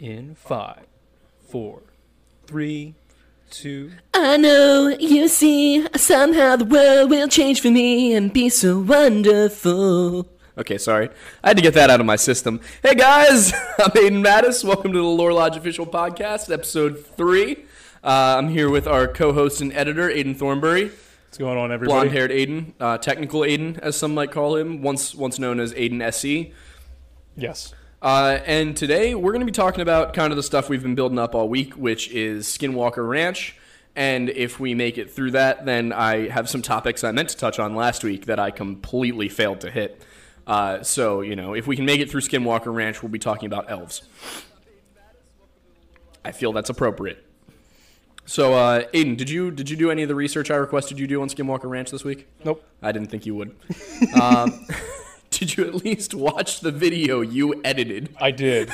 In 5, 4, 3, 2. I know, you see, somehow the world will change for me and be so wonderful. Okay, sorry. I had to get that out of my system. Hey guys, I'm Aidan Mattis. Welcome to the Lore Lodge Official Podcast, episode 3. I'm here with our co-host and editor, Aidan Thornbury. What's going on, everybody? Blonde-haired Aidan, technical Aidan, as some might call him, once known as Aidan SE. Yes. And today we're going to be talking about kind of the stuff we've been building up all week, which is Skinwalker Ranch. And if we make it through that, then I have some topics I meant to touch on last week that I completely failed to hit. So, you know, if we can make it through Skinwalker Ranch, we'll be talking about elves. I feel that's appropriate. So, Aidan, did you do any of the research I requested you do on Skinwalker Ranch this week? Nope. I didn't think you would. Did you at least watch the video you edited? I did.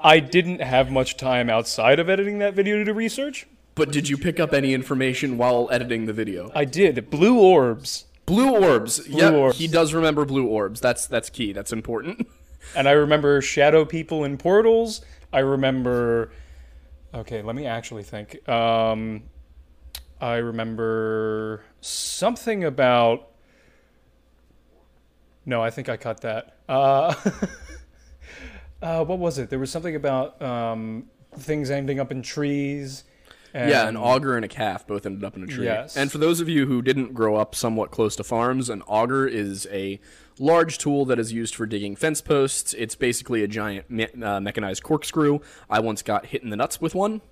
I didn't have much time outside of editing that video to do research. But did you pick up any information while editing the video? I did. Blue orbs. Blue orbs. Yeah, he does remember blue orbs. That's key. That's important. And I remember shadow people in portals. I remember... Okay, let me actually think. I remember something about... No, I think I cut that. What was it? There was something about things ending up in trees. And... Yeah, an auger and a calf both ended up in a tree. Yes. And for those of you who didn't grow up somewhat close to farms, an auger is a large tool that is used for digging fence posts. It's basically a giant mechanized corkscrew. I once got hit in the nuts with one,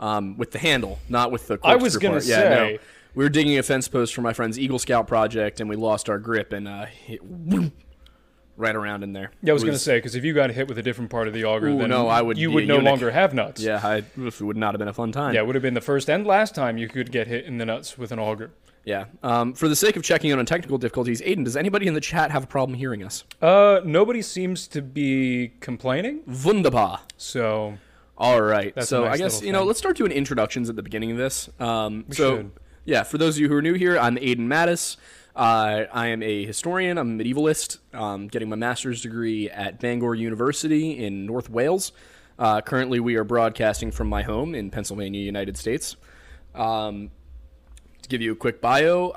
with the handle, not with the corkscrew. I was going to say... Yeah, no. We were digging a fence post for my friend's Eagle Scout project, and we lost our grip and hit right around in there. Yeah, I was going to say, because if you got hit with a different part of the auger, then you would no longer have nuts. Yeah, it would not have been a fun time. Yeah, it would have been the first and last time you could get hit in the nuts with an auger. Yeah. For the sake of checking on technical difficulties, Aidan, does anybody in the chat have a problem hearing us? Nobody seems to be complaining. Wunderbar. So, all right. So nice, I guess, let's start doing introductions at the beginning of this. We should. Yeah, for those of you who are new here, I'm Aidan Mattis. I am a historian. I'm a medievalist. Getting my master's degree at Bangor University in North Wales. Currently, we are broadcasting from my home in Pennsylvania, United States. To give you a quick bio,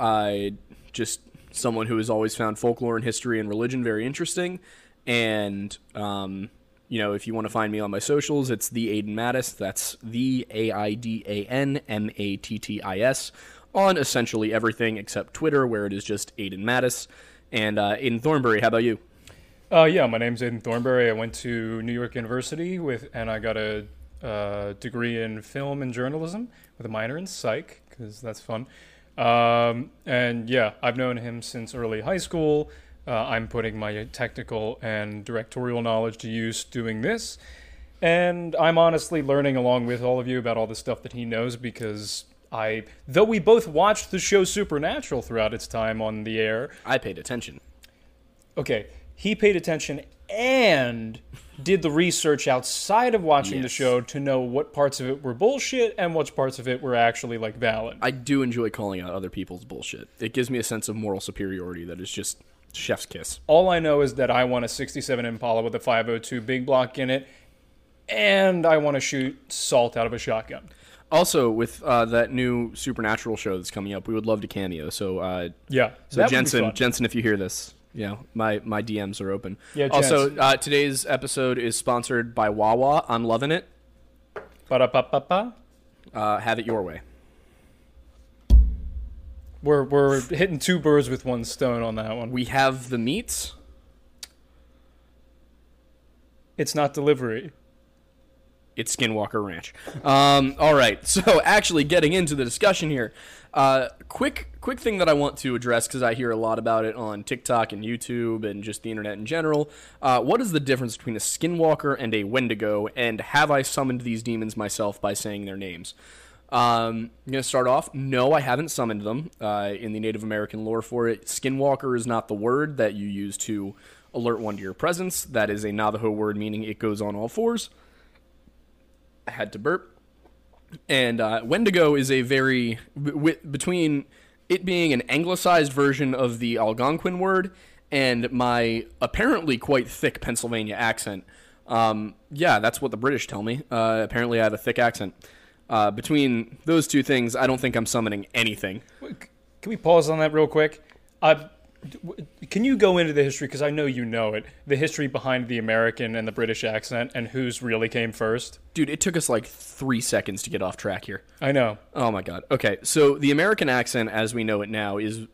someone who has always found folklore and history and religion very interesting. And, if you want to find me on my socials, it's the Aidan Mattis. that's the AIDAN MATTIS. On essentially everything except Twitter, where it is just Aidan Mattis. And Aidan Thornbury, how about you? Yeah, my name's Aidan Thornbury. I went to New York University and I got a degree in film and journalism with a minor in psych, because that's fun. And yeah, I've known him since early high school. I'm putting my technical and directorial knowledge to use doing this. And I'm honestly learning along with all of you about all the stuff that he knows, because... Though we both watched the show Supernatural throughout its time on the air... I paid attention. Okay, he paid attention and did the research outside of watching the show to know what parts of it were bullshit and which parts of it were actually, valid. I do enjoy calling out other people's bullshit. It gives me a sense of moral superiority that is just chef's kiss. All I know is that I want a 67 Impala with a 502 big block in it, and I want to shoot salt out of a shotgun. Also, with that new Supernatural show that's coming up, we would love to cameo. So, so Jensen, if you hear this, my DMs are open. Yeah, also, today's episode is sponsored by Wawa. I'm loving it. Ba-da-ba-ba-ba. Have it your way. We're hitting two birds with one stone on that one. We have the meats. It's not delivery. It's Skinwalker Ranch. All right. So actually getting into the discussion here, quick thing that I want to address because I hear a lot about it on TikTok and YouTube and just the internet in general. What is the difference between a Skinwalker and a Wendigo, and have I summoned these demons myself by saying their names? I'm going to start off. No, I haven't summoned them. In the Native American lore for it, Skinwalker is not the word that you use to alert one to your presence. That is a Navajo word meaning it goes on all fours. I had to burp. And Wendigo is a very, between it being an anglicized version of the Algonquin word and my apparently quite thick Pennsylvania accent. Yeah, that's what the British tell me. Apparently I have a thick accent. Between those two things, I don't think I'm summoning anything. Can we pause on that real quick? Can you go into the history, because I know you know it, the history behind the American and the British accent and who's really came first? Dude, it took us like 3 seconds to get off track here. I know. Oh my God. Okay, so the American accent as we know it now is,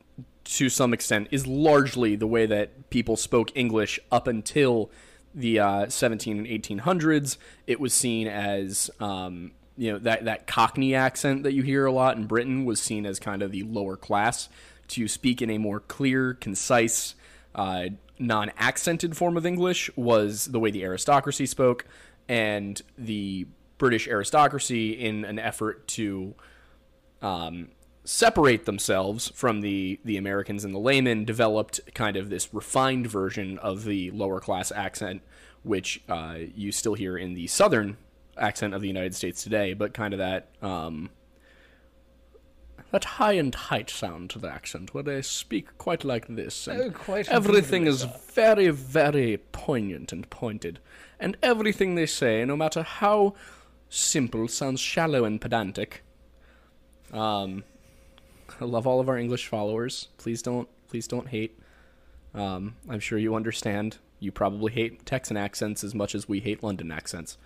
to some extent, is largely the way that people spoke English up until the 1700s and 1800s. It was seen as, you know, that Cockney accent that you hear a lot in Britain was seen as kind of the lower class. To speak in a more clear, concise, non-accented form of English was the way the aristocracy spoke, and the British aristocracy, in an effort to separate themselves from the Americans and the laymen, developed kind of this refined version of the lower-class accent, which you still hear in the southern accent of the United States today, but kind of that... that high and tight sound to the accent, where they speak quite like this. And quite everything is very, very poignant and pointed. And everything they say, no matter how simple, sounds shallow and pedantic. I love all of our English followers. Please don't hate. I'm sure you understand. You probably hate Texan accents as much as we hate London accents.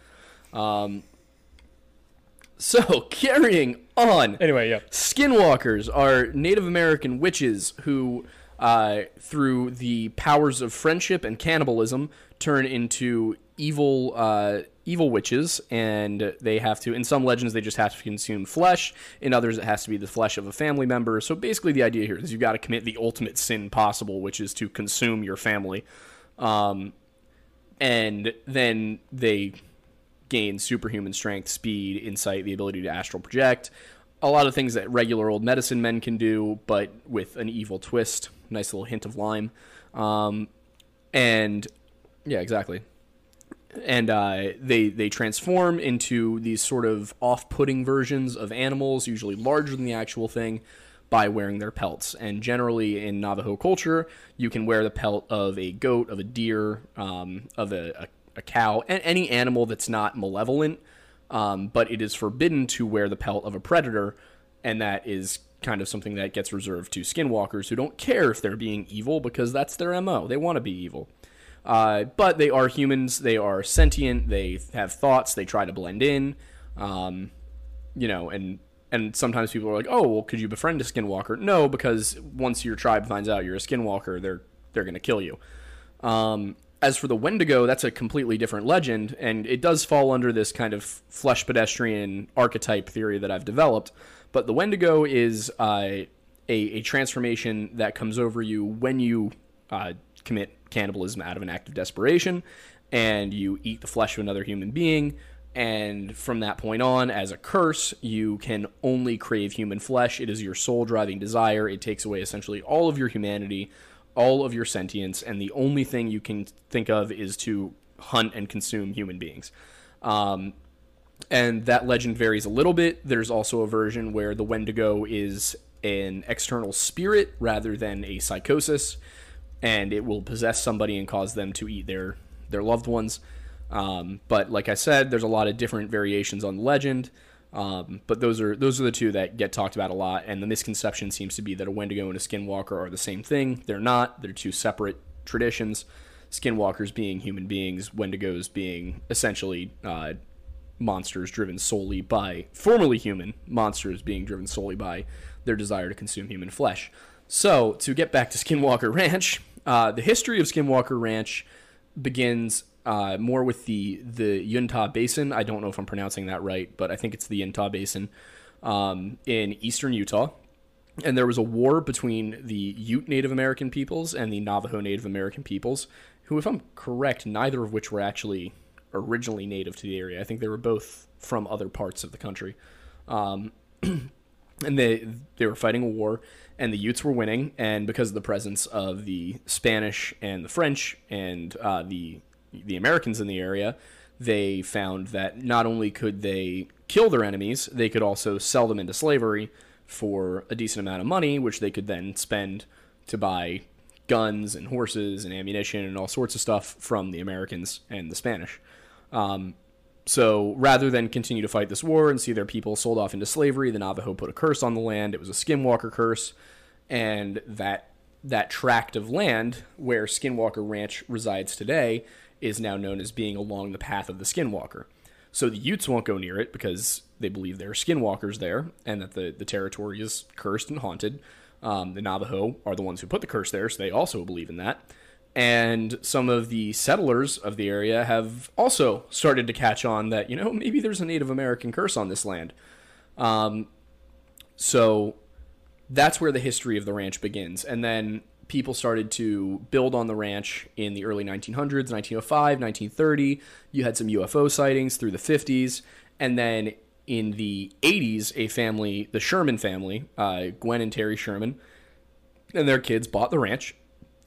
So, carrying on. Anyway, yeah. Skinwalkers are Native American witches who, through the powers of friendship and cannibalism, turn into evil witches, and they have to, in some legends, they just have to consume flesh. In others, it has to be the flesh of a family member. So, basically, the idea here is you've got to commit the ultimate sin possible, which is to consume your family. And then they... gain superhuman strength, speed, insight, the ability to astral project. A lot of things that regular old medicine men can do, but with an evil twist. Nice little hint of lime. And, yeah, exactly. And they transform into these sort of off-putting versions of animals, usually larger than the actual thing, by wearing their pelts. And generally in Navajo culture, you can wear the pelt of a goat, of a deer, of a cow, and any animal that's not malevolent, but it is forbidden to wear the pelt of a predator, and that is kind of something that gets reserved to skinwalkers who don't care if they're being evil because that's their MO. They want to be evil. But they are humans. They are sentient. They have thoughts. They try to blend in, you know, and sometimes people are like, oh, well, could you befriend a skinwalker? No, because once your tribe finds out you're a skinwalker, they're going to kill you. As for the Wendigo, that's a completely different legend, and it does fall under this kind of flesh pedestrian archetype theory that I've developed. But the Wendigo is a transformation that comes over you when you commit cannibalism out of an act of desperation, and you eat the flesh of another human being. And from that point on, as a curse, you can only crave human flesh. It is your soul-driving desire. It takes away essentially all of your humanity, all of your sentience, and the only thing you can think of is to hunt and consume human beings. And that legend varies a little bit. There's also a version where the Wendigo is an external spirit rather than a psychosis, and it will possess somebody and cause them to eat their loved ones. But like I said, there's a lot of different variations on the legend. But those are the two that get talked about a lot, and the misconception seems to be that a Wendigo and a Skinwalker are the same thing. They're not. They're two separate traditions, Skinwalkers being human beings, Wendigos being essentially monsters driven solely by, formerly human monsters being driven solely by their desire to consume human flesh. So, to get back to Skinwalker Ranch, the history of Skinwalker Ranch begins more with the Uinta Basin. I don't know if I'm pronouncing that right, but I think it's the Uinta Basin in eastern Utah. And there was a war between the Ute Native American peoples and the Navajo Native American peoples, who, if I'm correct, neither of which were actually originally native to the area. I think they were both from other parts of the country. And they were fighting a war, and the Utes were winning. And because of the presence of the Spanish and the French and the Americans in the area, they found that not only could they kill their enemies, they could also sell them into slavery for a decent amount of money, which they could then spend to buy guns and horses and ammunition and all sorts of stuff from the Americans and the Spanish. So rather than continue to fight this war and see their people sold off into slavery, the Navajo put a curse on the land. It was a Skinwalker curse. And that tract of land where Skinwalker Ranch resides today is now known as being along the path of the Skinwalker. So the Utes won't go near it because they believe there are skinwalkers there and that the territory is cursed and haunted. The Navajo are the ones who put the curse there, so they also believe in that. And some of the settlers of the area have also started to catch on that, maybe there's a Native American curse on this land. So that's where the history of the ranch begins. And then people started to build on the ranch in the early 1900s, 1905, 1930. You had some UFO sightings through the 50s. And then in the 80s, the Sherman family, Gwen and Terry Sherman, and their kids bought the ranch.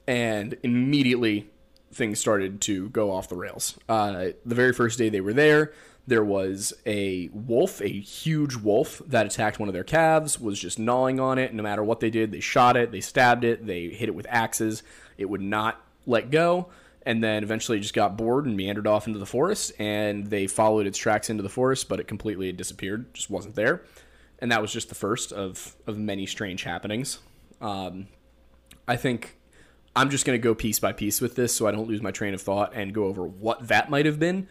And immediately, things started to go off the rails. The very first day they were there, there was a huge wolf that attacked one of their calves, was just gnawing on it. No matter what they did, they shot it, they stabbed it, they hit it with axes. It would not let go. And then eventually just got bored and meandered off into the forest. And they followed its tracks into the forest, but it completely had disappeared, just wasn't there. And that was just the first of many strange happenings. I think I'm just going to go piece by piece with this so I don't lose my train of thought and go over what that might have been.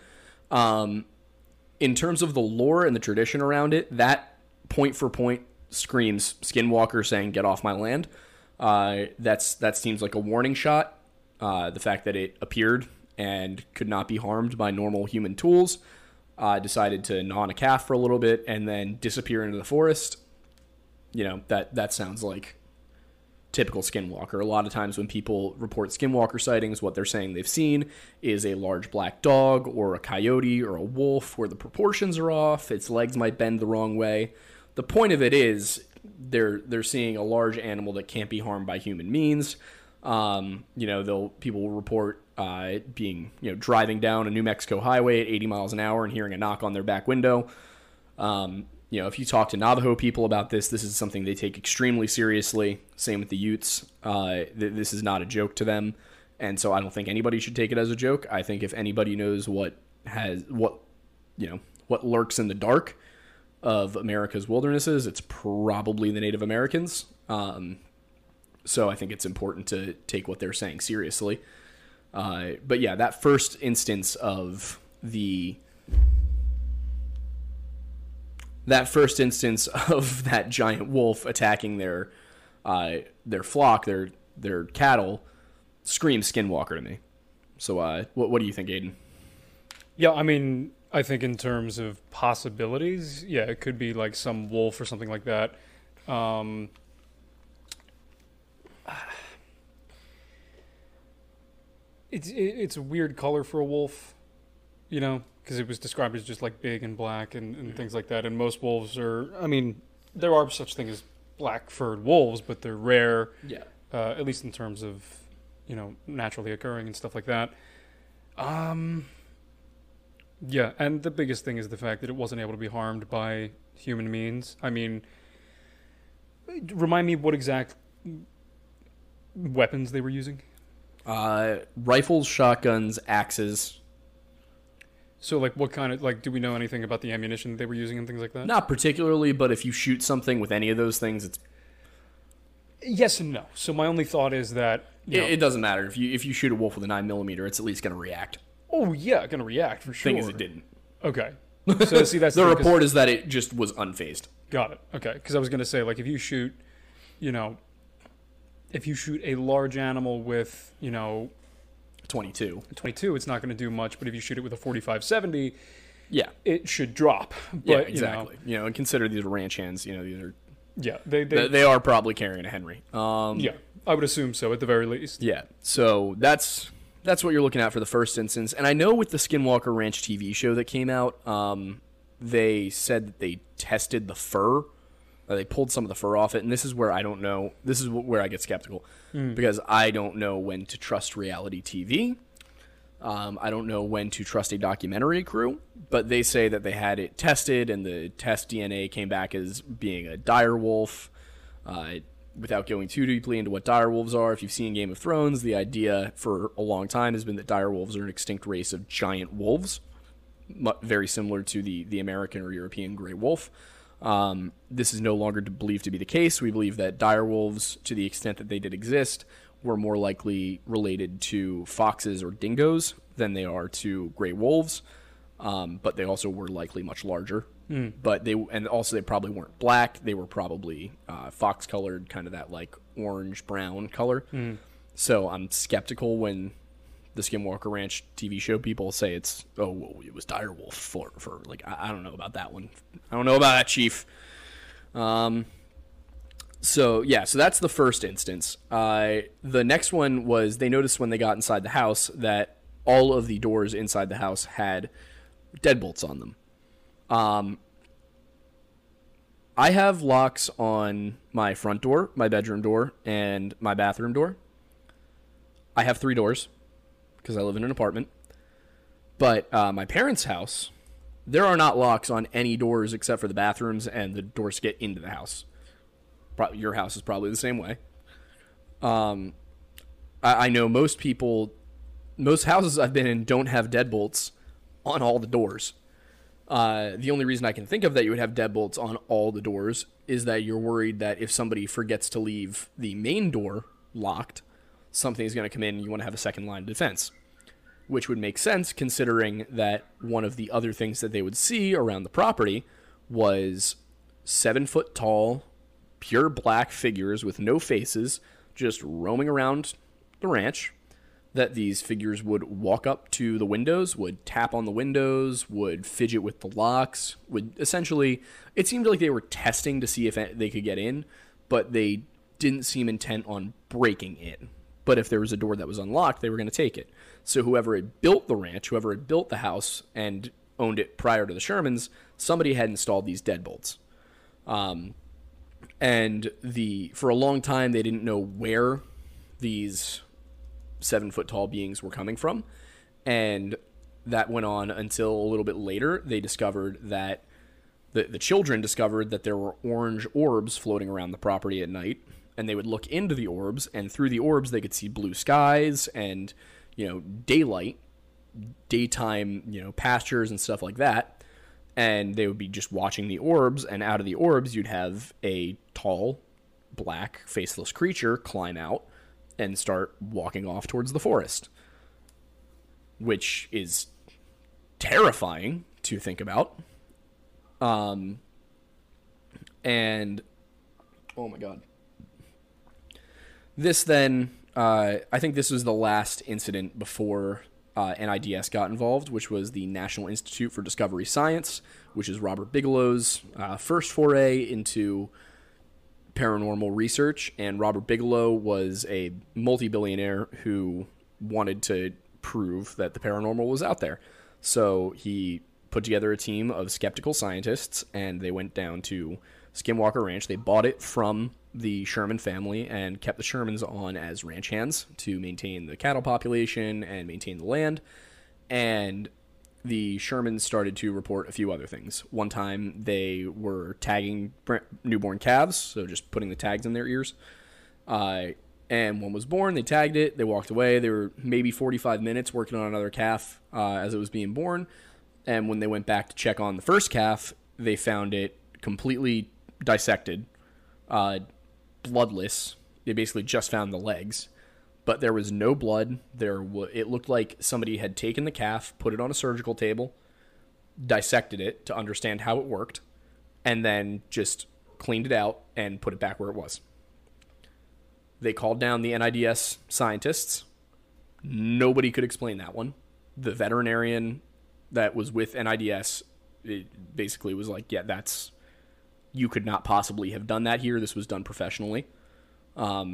In terms of the lore and the tradition around it, that point for point screams Skinwalker saying, "Get off my land." That seems like a warning shot. The fact that it appeared and could not be harmed by normal human tools, decided to gnaw on a calf for a little bit and then disappear into the forest. That sounds like typical Skinwalker. A lot of times when people report Skinwalker sightings, what they're saying they've seen is a large black dog or a coyote or a wolf where the proportions are off, its legs might bend the wrong way. The point of it is they're seeing a large animal that can't be harmed by human means. People will report being driving down a New Mexico highway at 80 miles an hour and hearing a knock on their back window. If you talk to Navajo people about this, this is something they take extremely seriously. Same with the Utes. This is not a joke to them. And so I don't think anybody should take it as a joke. I think if anybody knows what lurks in the dark of America's wildernesses, it's probably the Native Americans. So I think it's important to take what they're saying seriously. But yeah, that first instance of that giant wolf attacking their flock, their cattle, screams Skinwalker to me. So what do you think, Aidan? Yeah, I mean, I think in terms of possibilities, yeah, it could be like some wolf or something like that. It's a weird color for a wolf, because it was described as just like big and black and things like that. And most wolves are, there are such things as black furred wolves, but they're rare, yeah. At least in terms of, naturally occurring and stuff like that. Yeah, and the biggest thing is the fact that it wasn't able to be harmed by human means. Remind me what exact weapons they were using? Rifles, shotguns, axes. So, what kind of, do we know anything about the ammunition they were using and things like that? Not particularly, but if you shoot something with any of those things, it's... Yes and no. So my only thought is that... It doesn't matter. If you shoot a wolf with a 9mm, it's at least going to react. Oh, yeah, going to react, for sure. Thing is, it didn't. Okay. So, see, that's... the report is that it just was unfazed. Got it. Okay, because I was going to say, if you shoot, If you shoot a large animal with, 22. At 22, it's not going to do much, but if you shoot it with a 45-70, yeah, it should drop. But, yeah, exactly. You know, and consider these ranch hands. You know, these are. Yeah, they are probably carrying a Henry. Yeah, I would assume so at the very least. Yeah, so that's what you're looking at for the first instance. And I know with the Skinwalker Ranch TV show that came out, they said that they tested the fur. They pulled some of the fur off it, and this is where I don't know. This is where I get skeptical because I don't know when to trust reality TV. I don't know when to trust a documentary crew, but they say that they had it tested, and the test DNA came back as being a direwolf. Without going too deeply into what direwolves are, if you've seen Game of Thrones, the idea for a long time has been that direwolves are an extinct race of giant wolves, very similar to the American or European gray wolf. This is no longer believed to be the case. We believe that direwolves, to the extent that they did exist, were more likely related to foxes or dingoes than they are to gray wolves, but they also were likely much larger. But they probably weren't black. They were probably fox colored, kind of that like orange brown color. So I'm skeptical when the Skinwalker Ranch TV show people say it's it was direwolf for like I don't know about that one. I don't know about that, Chief. So, yeah, so that's the first instance. The next one was they noticed when they got inside the house that all of the doors inside the house had deadbolts on them. I have locks on my front door, my bedroom door, and my bathroom door. I have 3 doors because I live in an apartment. But my parents' house, there are not locks on any doors except for the bathrooms and the doors to get into the house. Your house is probably the same way. I know most houses I've been in don't have deadbolts on all the doors. The only reason I can think of that you would have deadbolts on all the doors is that you're worried that if somebody forgets to leave the main door locked, something is going to come in and you want to have a second line of defense, which would make sense considering that one of the other things that they would see around the property was 7-foot tall, pure black figures with no faces just roaming around the ranch, that these figures would walk up to the windows, would tap on the windows, would fidget with the locks, would essentially, it seemed like they were testing to see if they could get in, but they didn't seem intent on breaking in. But if there was a door that was unlocked, they were going to take it. So whoever had built the ranch, whoever had built the house and owned it prior to the Shermans, somebody had installed these deadbolts. And for a long time, they didn't know where these 7-foot tall beings were coming from. And that went on until a little bit later. They discovered that the children discovered that there were orange orbs floating around the property at night. And they would look into the orbs, and through the orbs, they could see blue skies and, daylight, daytime, pastures and stuff like that. And they would be just watching the orbs, and out of the orbs, you'd have a tall, black, faceless creature climb out and start walking off towards the forest, which is terrifying to think about. And, oh my God. This then, I think this was the last incident before NIDS got involved, which was the National Institute for Discovery Science, which is Robert Bigelow's first foray into paranormal research. And Robert Bigelow was a multi-billionaire who wanted to prove that the paranormal was out there. So he put together a team of skeptical scientists, and they went down to Skinwalker Ranch. They bought it from the Sherman family and kept the Shermans on as ranch hands to maintain the cattle population and maintain the land. And the Shermans started to report a few other things. One time they were tagging newborn calves, so just putting the tags in their ears. And one was born, they tagged it, they walked away. They were maybe 45 minutes working on another calf as it was being born. And when they went back to check on the first calf, they found it completely dissected, bloodless. They basically just found the legs, but there was no blood. It looked like somebody had taken the calf, put it on a surgical table, dissected it to understand how it worked, and then just cleaned it out and put it back where it was. They called down the NIDS scientists. Nobody could explain that one. The veterinarian that was with NIDS basically was like, yeah, that's, you could not possibly have done that here. This was done professionally. I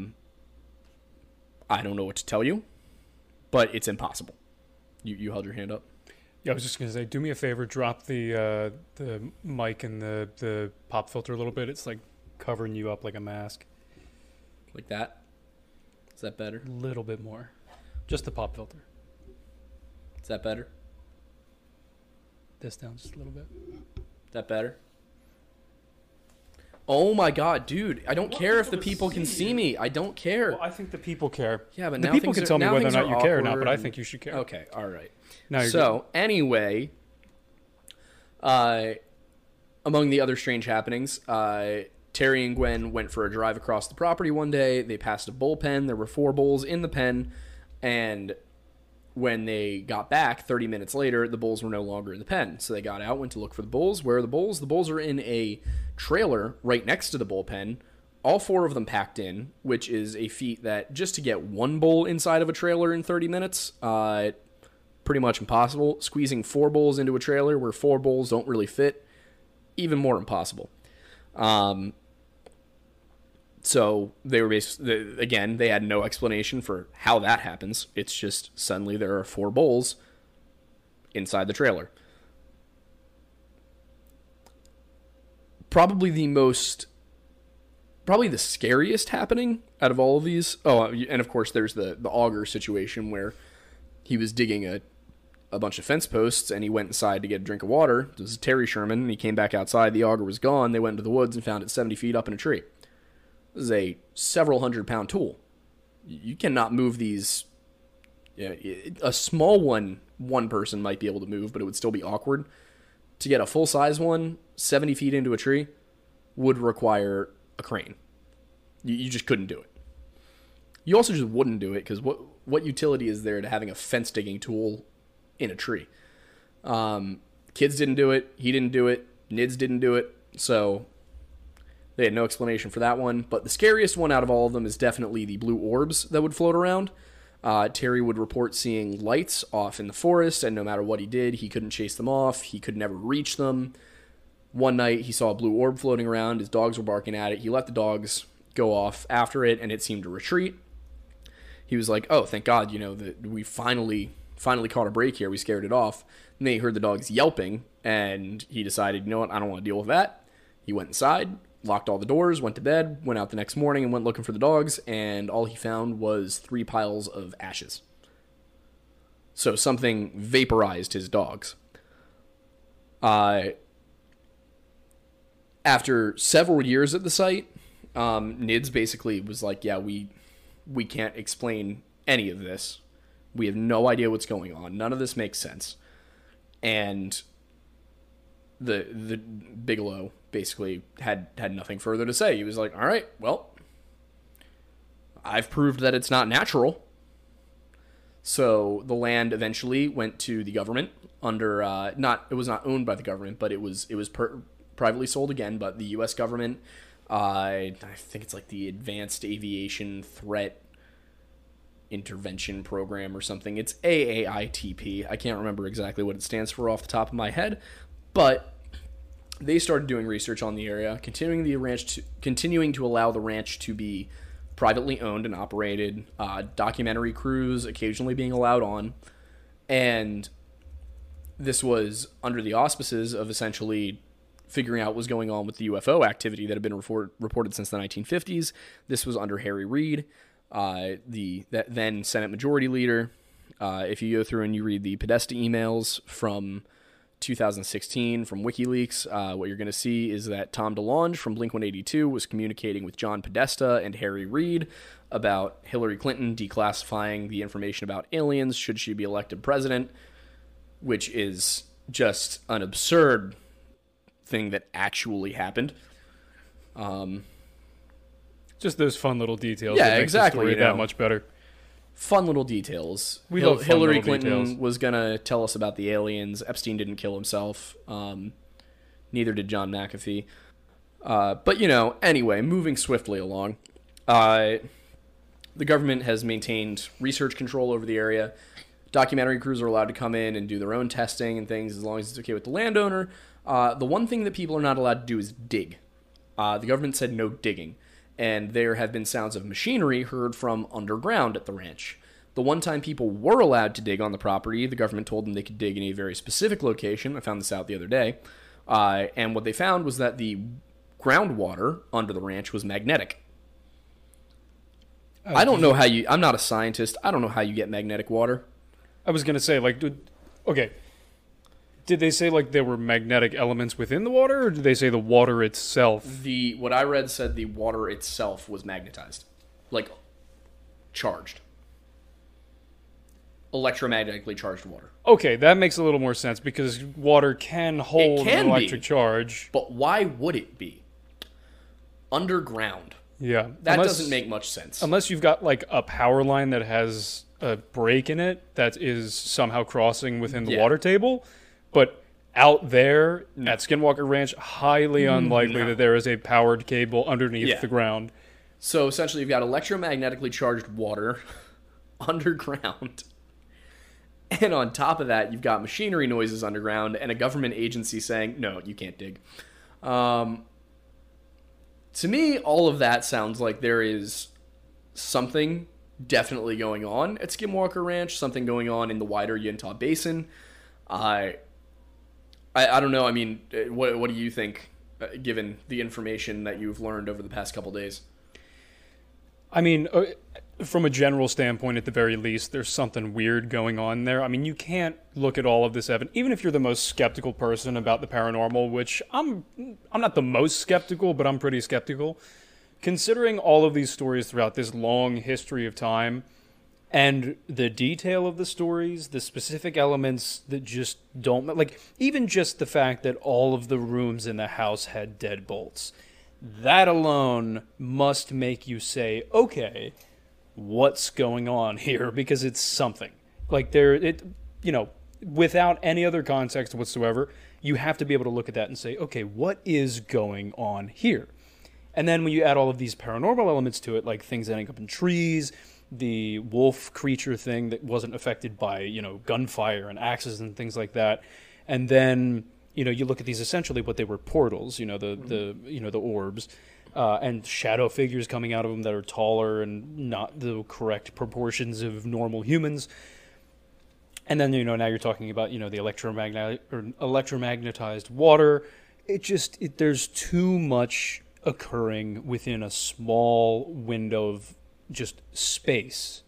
don't know what to tell you, but it's impossible. You held your hand up. Yeah, I was just going to say, do me a favor, drop the mic and the pop filter a little bit. It's like covering you up like a mask. Like that? Is that better? A little bit more. Just the pop filter. Is that better? This down just a little bit. Is that better? Oh my God, dude. I don't care if the people can see me. I don't care. Well, I think the people care. Yeah, but now the people can tell me whether or not you care or not, but I think you should care. Okay, all right. So, anyway, among the other strange happenings, Terry and Gwen went for a drive across the property one day. They passed a bullpen. There were 4 bulls in the pen. And when they got back 30 minutes later, the bulls were no longer in the pen. So they got out, went to look for the bulls. Where are the bulls? The bulls are in a trailer right next to the bullpen. All 4 of them packed in, which is a feat that just to get 1 bull inside of a trailer in 30 minutes, pretty much impossible. Squeezing 4 bulls into a trailer where 4 bulls don't really fit, even more impossible. So they were basically, again, they had no explanation for how that happens. It's just suddenly there are 4 bulls inside the trailer. Probably the scariest happening out of all of these. Oh, and of course there's the auger situation where he was digging a bunch of fence posts and he went inside to get a drink of water. This is Terry Sherman, and he came back outside. The auger was gone. They went into the woods and found it 70 feet up in a tree. This is a several 100-pound tool. You cannot move these. You know, a small one person might be able to move, but it would still be awkward. To get a full-size one 70 feet into a tree would require a crane. You just couldn't do it. You also just wouldn't do it because what utility is there to having a fence digging tool in a tree? Kids didn't do it. He didn't do it. Nids didn't do it. So they had no explanation for that one. But the scariest one out of all of them is definitely the blue orbs that would float around. Terry would report seeing lights off in the forest, and no matter what he did, he couldn't chase them off. He could never reach them. One night, he saw a blue orb floating around. His dogs were barking at it. He let the dogs go off after it, and it seemed to retreat. He was like, oh, thank God, that we finally caught a break here. We scared it off. And then he heard the dogs yelping, and he decided, you know what, I don't want to deal with that. He went inside, locked all the doors, went to bed, went out the next morning, and went looking for the dogs, and all he found was 3 piles of ashes. So something vaporized his dogs. After several years at the site, Nids basically was like, yeah, we can't explain any of this. We have no idea what's going on. None of this makes sense. And the Bigelow basically had nothing further to say. He was like, all right, well, I've proved that it's not natural. So the land eventually went to the government under, it was not owned by the government, but it was privately sold again, but the U.S. government, I think it's like the Advanced Aviation Threat Intervention Program or something. It's AAITP. I can't remember exactly what it stands for off the top of my head, but they started doing research on the area, continuing to allow the ranch to be privately owned and operated, documentary crews occasionally being allowed on, and this was under the auspices of essentially figuring out what was going on with the UFO activity that had been reported since the 1950s. This was under Harry Reid, the then Senate Majority Leader. If you go through and you read the Podesta emails from 2016 from WikiLeaks, what you're going to see is that Tom DeLonge from Blink-182 was communicating with John Podesta and Harry Reid about Hillary Clinton declassifying the information about aliens should she be elected president, which is just an absurd thing that actually happened. Just those fun little details. Yeah, exactly. The story that much better. Fun little details. We love Hillary Clinton details. Was gonna tell us about the aliens. Epstein didn't kill himself. Neither did John McAfee. But anyway, moving swiftly along. the government has maintained research control over the area. Documentary crews are allowed to come in and do their own testing and things as long as it's okay with the landowner. The one thing that people are not allowed to do is dig. The government said no digging. And there have been sounds of machinery heard from underground at the ranch. The one time people were allowed to dig on the property, the government told them they could dig in a very specific location. I found this out the other day. And what they found was that the groundwater under the ranch was magnetic. Oh, I don't know how you... I'm not a scientist. I don't know how you get magnetic water. I was going to say, like... Okay. Did they say, like, there were magnetic elements within the water, or did they say the water itself? What I read said the water itself was magnetized. Like, charged. Electromagnetically charged water. Okay, that makes a little more sense, because water can hold an electric charge. But why would it be? Underground. Yeah. That doesn't make much sense. Unless you've got, like, a power line that has a break in it that is somehow crossing within the water table... But out there at Skinwalker Ranch, highly unlikely that there is a powered cable underneath the ground. So essentially you've got electromagnetically charged water underground. And on top of that, you've got machinery noises underground and a government agency saying, no, you can't dig. To me, all of that sounds like there is something definitely going on at Skinwalker Ranch, something going on in the wider Uinta Basin. I don't know. I mean, what do you think, given the information that you've learned over the past couple days? I mean, from a general standpoint, at the very least, there's something weird going on there. I mean, you can't look at all of this evidence, even if you're the most skeptical person about the paranormal, which I'm not the most skeptical, but I'm pretty skeptical. Considering all of these stories throughout this long history of time, and the detail of the stories, the specific elements that just don't... Like, even just the fact that all of the rooms in the house had deadbolts. That alone must make you say, okay, what's going on here? Because it's something. Like, you know, without any other context whatsoever, you have to be able to look at that and say, okay, what is going on here? And then when you add all of these paranormal elements to it, like things ending up in trees... the wolf creature thing that wasn't affected by, you know, gunfire and axes and things like that. And then, you know, you look at these essentially what they were portals, you know, the orbs and shadow figures coming out of them that are taller and not the correct proportions of normal humans. And then, you know, now you're talking about, you know, the electromagnetized water. There's too much occurring within a small window of just space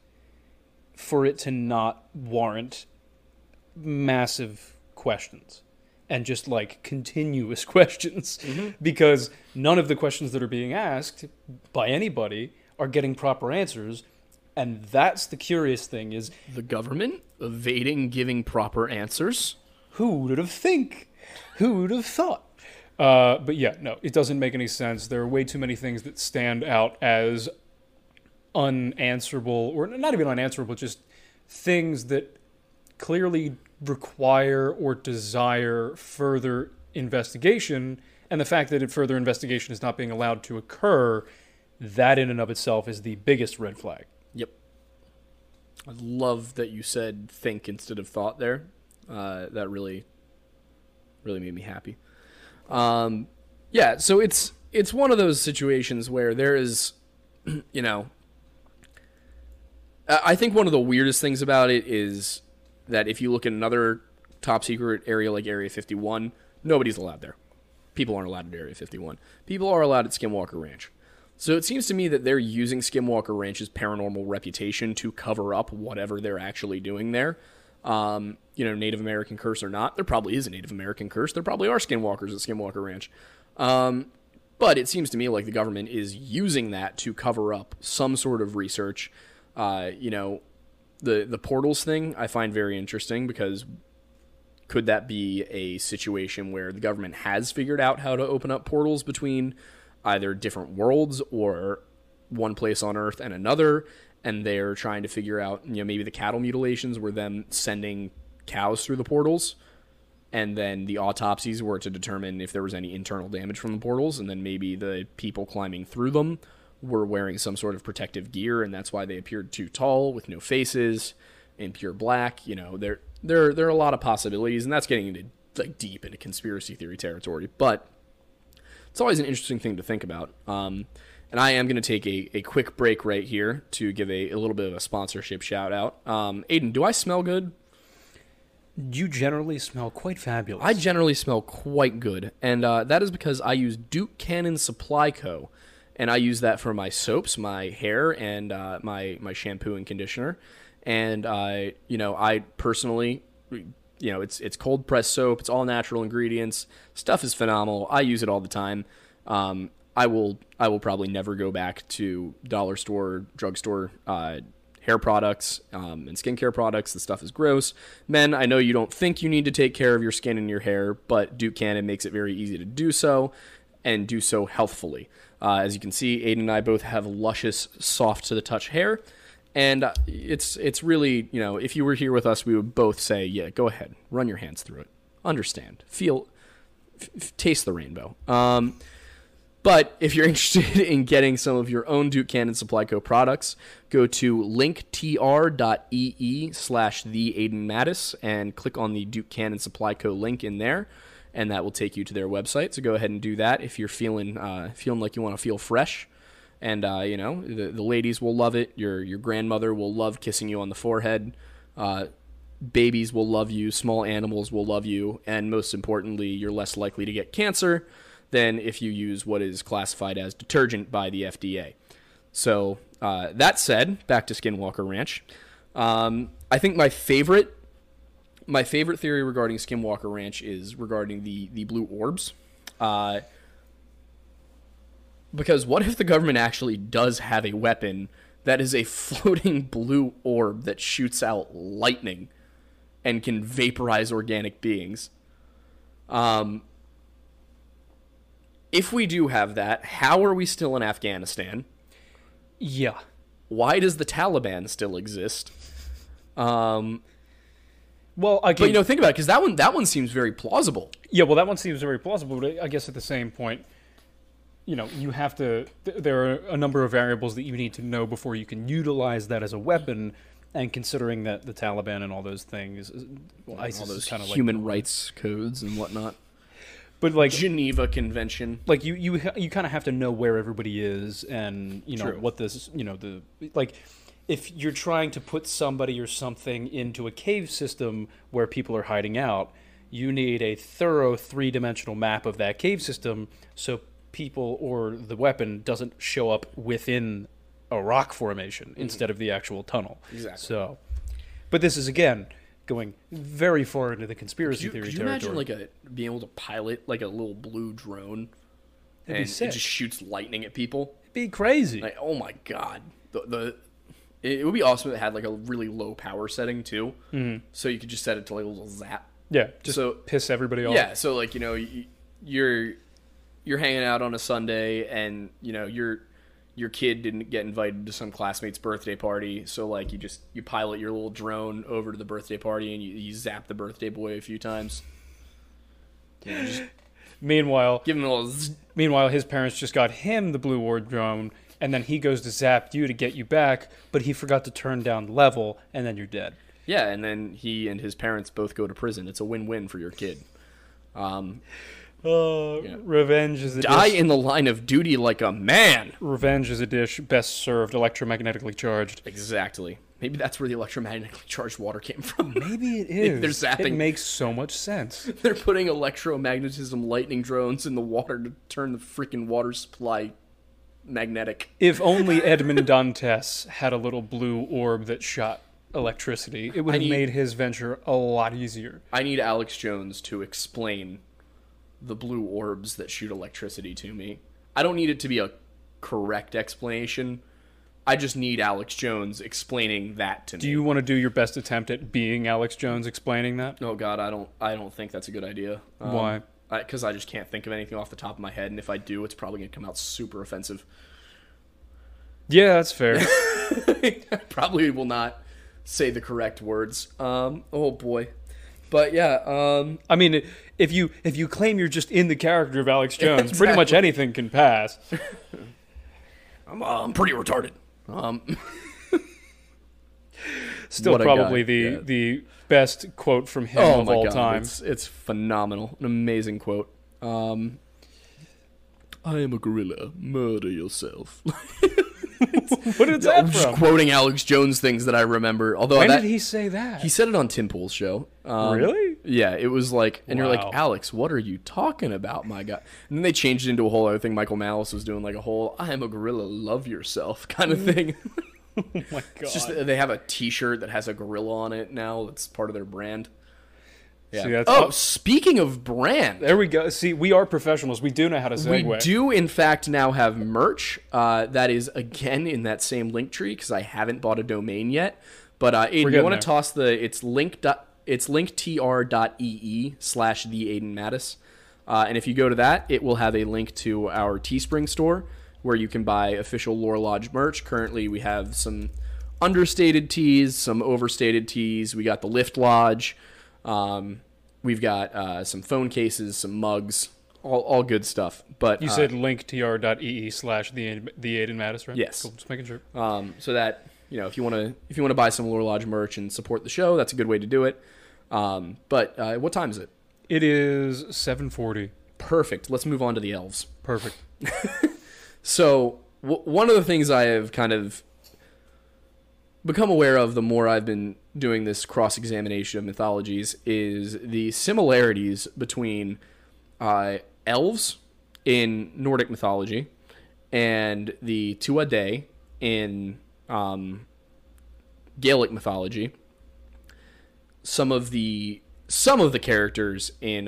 for it to not warrant massive questions and just like continuous questions because none of the questions that are being asked by anybody are getting proper answers. And that's the curious thing is the government evading giving proper answers. Who would have thought? But yeah, no, it doesn't make any sense. There are way too many things that stand out as unanswerable, or not even unanswerable, just things that clearly require or desire further investigation, and the fact that further investigation is not being allowed to occur, that in and of itself is the biggest red flag. Yep. I love that you said think instead of thought there. That really, really made me happy. Yeah, so it's one of those situations where there is, you know, I think one of the weirdest things about it is that if you look at another top secret area like Area 51, nobody's allowed there. People aren't allowed at Area 51. People are allowed at Skinwalker Ranch. So it seems to me that they're using Skinwalker Ranch's paranormal reputation to cover up whatever they're actually doing there. You know, Native American curse or not, there probably is a Native American curse. There probably are skinwalkers at Skinwalker Ranch. But it seems to me like the government is using that to cover up some sort of research. You know, the portals thing I find very interesting because could that be a situation where the government has figured out how to open up portals between either different worlds or one place on Earth and another, and they're trying to figure out, you know, maybe the cattle mutilations were them sending cows through the portals, and then the autopsies were to determine if there was any internal damage from the portals, and then maybe the people climbing through them were wearing some sort of protective gear, and that's why they appeared too tall with no faces and pure black. You know, there are a lot of possibilities, and that's getting into like deep into conspiracy theory territory, but it's always an interesting thing to think about. And I am going to take a quick break right here to give a little bit of a sponsorship shout out. Aidan, do I smell good? You generally smell quite fabulous. I generally smell quite good, and that is because I use Duke Cannon Supply Co., and I use that for my soaps, my hair, and my shampoo and conditioner. And I personally, it's cold pressed soap. It's all natural ingredients. Stuff is phenomenal. I use it all the time. I will probably never go back to dollar store, drugstore hair products and skincare products. The stuff is gross. Men, I know you don't think you need to take care of your skin and your hair, but Duke Cannon makes it very easy to do so, and do so healthfully. As you can see, Aidan and I both have luscious, soft to the touch hair, and it's really, if you were here with us, we would both say, yeah, go ahead, run your hands through it, understand, feel, taste the rainbow. But if you're interested in getting some of your own Duke Cannon Supply Co. products, go to linktr.ee/theAidanMattis and click on the Duke Cannon Supply Co. link in there, and that will take you to their website. So go ahead and do that if you're feeling like you want to feel fresh. And the ladies will love it. Your grandmother will love kissing you on the forehead. Babies will love you. Small animals will love you. And most importantly, you're less likely to get cancer than if you use what is classified as detergent by the FDA. So that said, back to Skinwalker Ranch. I think my favorite theory regarding Skinwalker Ranch is regarding the blue orbs. Because what if the government actually does have a weapon that is a floating blue orb that shoots out lightning and can vaporize organic beings? If we do have that, how are we still in Afghanistan? Yeah. Why does the Taliban still exist? Well, again, but think about it, because that one seems very plausible. Yeah, well, that one seems very plausible, but I guess at the same point, you have to. There are a number of variables that you need to know before you can utilize that as a weapon. And considering that the Taliban and all those things, ISIS, all those is kind of human rights codes and whatnot. But Geneva Convention, you kind of have to know where everybody is, and true. What this, if you're trying to put somebody or something into a cave system where people are hiding out, you need a thorough three-dimensional map of that cave system, so people or the weapon doesn't show up within a rock formation instead of the actual tunnel. Exactly. So, but this is again going very far into the conspiracy theory territory. Could you imagine being able to pilot a little blue drone? That'd and it just shoots lightning at people? It'd be crazy. Oh my god. It would be awesome if it had a really low power setting too. Mm-hmm. So you could just set it to a little zap. Yeah, just so, piss everybody off. Yeah, so you're hanging out on a Sunday and your kid didn't get invited to some classmate's birthday party, so you pilot your little drone over to the birthday party and you zap the birthday boy a few times. Meanwhile, give him a little zzz. Meanwhile, his parents just got him the blue orb drone, and then he goes to zap you to get you back, but he forgot to turn down level, and then you're dead. Yeah, and then he and his parents both go to prison. It's a win-win for your kid. Revenge is a dish. Die in the line of duty like a man. Revenge is a dish best served electromagnetically charged. Exactly. Maybe that's where the electromagnetically charged water came from. Maybe it is. They're zapping. It makes so much sense. They're putting electromagnetism lightning drones in the water to turn the freaking water supply magnetic. If only Edmond Dantes had a little blue orb that shot electricity, it would have made his venture a lot easier. I need Alex Jones to explain the blue orbs that shoot electricity to me. I don't need it to be a correct explanation. I just need Alex Jones explaining that to me. Do you want to do your best attempt at being Alex Jones explaining that? Oh god, I don't think that's a good idea. Why? Because I just can't think of anything off the top of my head, and if I do, it's probably going to come out super offensive. Yeah, that's fair. I probably will not say the correct words. Oh boy. But yeah, I mean, if you claim you're just in the character of Alex Jones, exactly. Pretty much anything can pass. I'm pretty retarded. Still probably the best quote from him of all time. It's phenomenal. An amazing quote. I am a gorilla. Murder yourself. What is that from? I'm just quoting Alex Jones things that I remember. Although when did he say that? He said it on Tim Pool's show. Really? Yeah, it was like, and you're like, Alex, what are you talking about, my God? And then they changed it into a whole other thing. Michael Malice was doing like a whole, I am a gorilla, love yourself kind of thing. Oh my God. It's just, they have a t-shirt that has a gorilla on it now. It's part of their brand. Yeah. See, speaking of brand. There we go. See, we are professionals. We do know how to segue. We do, in fact, now have merch. That is, again, in that same link tree because I haven't bought a domain yet. But Aidan, you want to toss it's linktr.ee/the Aidan Mattis. And if you go to that, it will have a link to our Teespring store where you can buy official Lore Lodge merch. Currently, we have some understated tees, some overstated tees. We got the Lift Lodge. We've got some phone cases, some mugs, all good stuff. But you said linktr.ee/the Aidan Mattis, right? Yes. Cool. Just making sure. So that if you want to buy some Lore Lodge merch and support the show, that's a good way to do it. But what time is it? It is 7:40. Perfect. Let's move on to the elves. Perfect. So one of the things I have kind of become aware of the more I've been doing this cross-examination of mythologies is the similarities between elves in Nordic mythology and the Tuatha in Gaelic mythology. Some of the characters in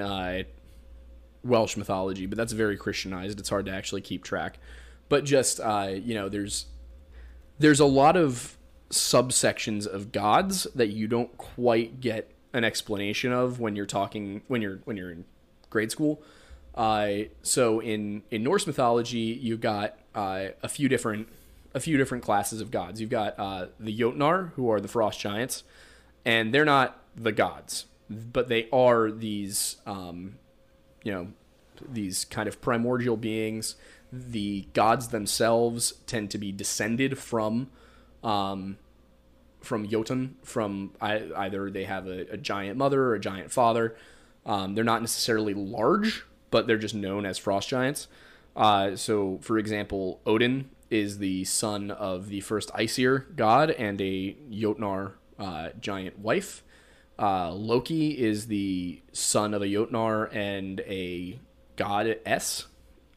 Welsh mythology, but that's very Christianized. It's hard to actually keep track. But just, there's a lot of subsections of gods that you don't quite get an explanation of when you're in grade school. So in Norse mythology, you've got a few different classes of gods. You've got the Jotnar, who are the frost giants, and they're not the gods, but they are these these kind of primordial beings. The gods themselves tend to be descended from Jotun, either they have a giant mother or a giant father. They're not necessarily large, but they're just known as frost giants. So, for example, Odin is the son of the first Aesir god and a Jotnar giant wife. Loki is the son of a Jotnar and a goddess.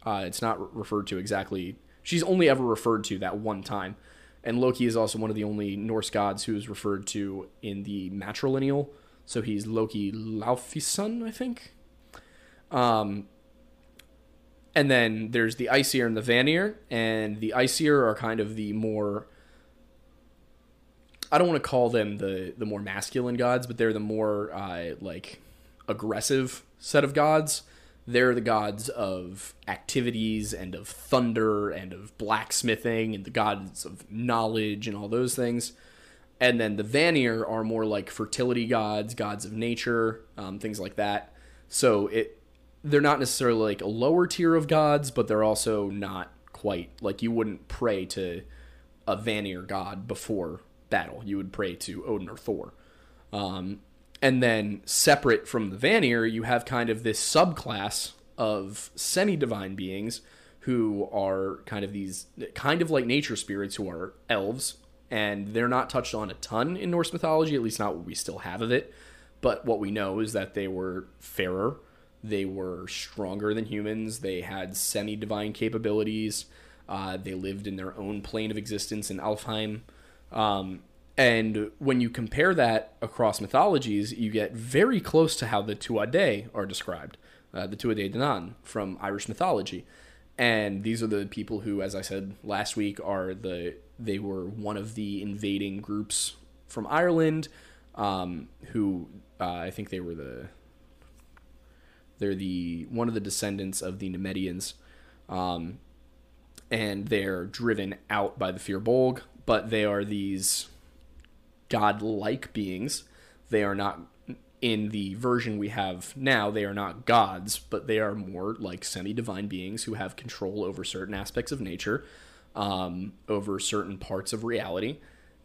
It's not referred to exactly. She's only ever referred to that one time. And Loki is also one of the only Norse gods who is referred to in the matrilineal. So he's Loki Laufeyson, I think. And then there's the Aesir and the Vanir. And the Aesir are kind of the more... I don't want to call them the more masculine gods, but they're the more aggressive set of gods. They're the gods of activities and of thunder and of blacksmithing and the gods of knowledge and all those things. And then the Vanir are more like fertility gods, gods of nature, things like that. So they're not necessarily like a lower tier of gods, but they're also not quite like you wouldn't pray to a Vanir god before battle. You would pray to Odin or Thor. And then separate from the Vanir, you have kind of this subclass of semi-divine beings who are kind of these, kind of like nature spirits who are elves, and they're not touched on a ton in Norse mythology, at least not what we still have of it. But what we know is that they were fairer, they were stronger than humans, they had semi-divine capabilities, they lived in their own plane of existence in Alfheim. And when you compare that across mythologies, you get very close to how the Tuatha are described, the Tuatha De Danann from Irish mythology. And these are the people who, as I said last week, they were one of the invading groups from Ireland, who I think they were one of the descendants of the Nemedians, and they're driven out by the Firbolg, but they are these god-like beings. They are not, in the version we have now, they are not gods, but they are more like semi-divine beings who have control over certain aspects of nature. over certain parts of reality.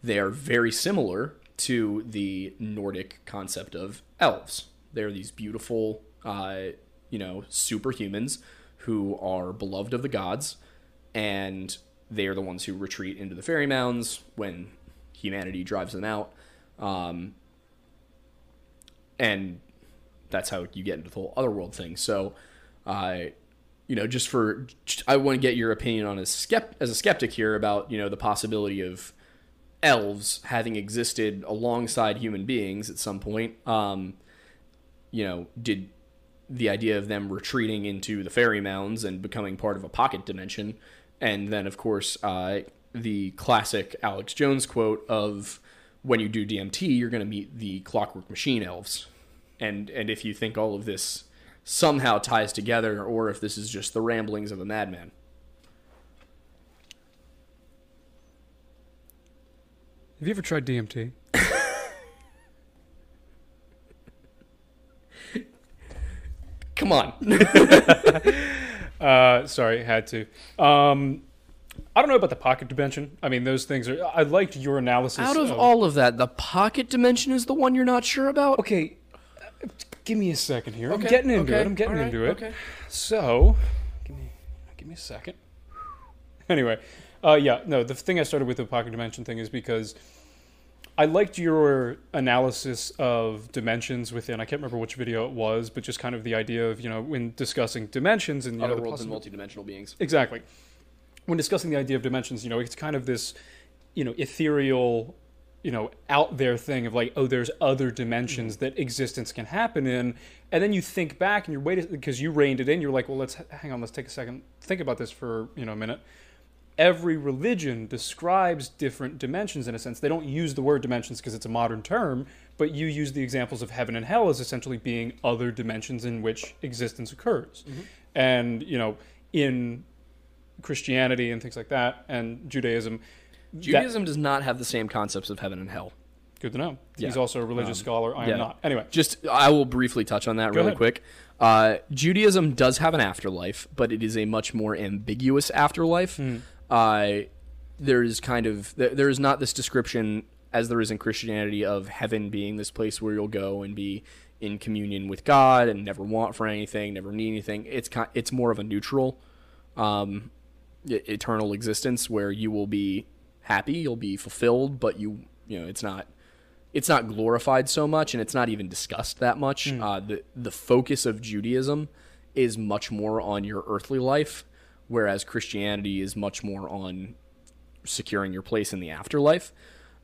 They are very similar to the Nordic concept of elves. They're these beautiful, superhumans who are beloved of the gods, and they are the ones who retreat into the fairy mounds when humanity drives them out. And that's how you get into the whole otherworld thing. So, I want to get your opinion on as a skeptic here about, the possibility of elves having existed alongside human beings at some point. Did the idea of them retreating into the fairy mounds and becoming part of a pocket dimension. And then, of course, the classic Alex Jones quote of, when you do DMT, you're going to meet the Clockwork Machine elves. And if you think all of this somehow ties together, or if this is just the ramblings of a madman. Have you ever tried DMT? Come on. Sorry, had to. I don't know about the pocket dimension. I mean, those things are... I liked your analysis. Out of all of that, the pocket dimension is the one you're not sure about? Okay, give me a second here. Okay. I'm getting into it. Okay. So, give me a second. Anyway, the thing I started with the pocket dimension thing is because I liked your analysis of dimensions within, I can't remember which video it was, but just kind of the idea of, when discussing dimensions and other worlds and multidimensional beings. Exactly. When discussing the idea of dimensions, it's kind of this, ethereal, out there thing of like, oh, there's other dimensions that existence can happen in. And then you think back and you're waiting, because you reined it in. You're like, well, let's take a second, think about this for, a minute. Every religion describes different dimensions in a sense. They don't use the word dimensions because it's a modern term, but you use the examples of heaven and hell as essentially being other dimensions in which existence occurs. Mm-hmm. And, in Christianity and things like that, and Judaism does not have the same concepts of heaven and hell. Good to know. Yeah. He's also a religious scholar. I am not. Anyway. I will briefly touch on that quick. Judaism does have an afterlife, but it is a much more ambiguous afterlife. Mm. There is not this description as there is in Christianity of heaven being this place where you'll go and be in communion with God and never want for anything, never need anything. It's more of a neutral, eternal existence where you will be happy, you'll be fulfilled, but it's not glorified so much, and it's not even discussed that much. Mm. The focus of Judaism is much more on your earthly life, whereas Christianity is much more on securing your place in the afterlife.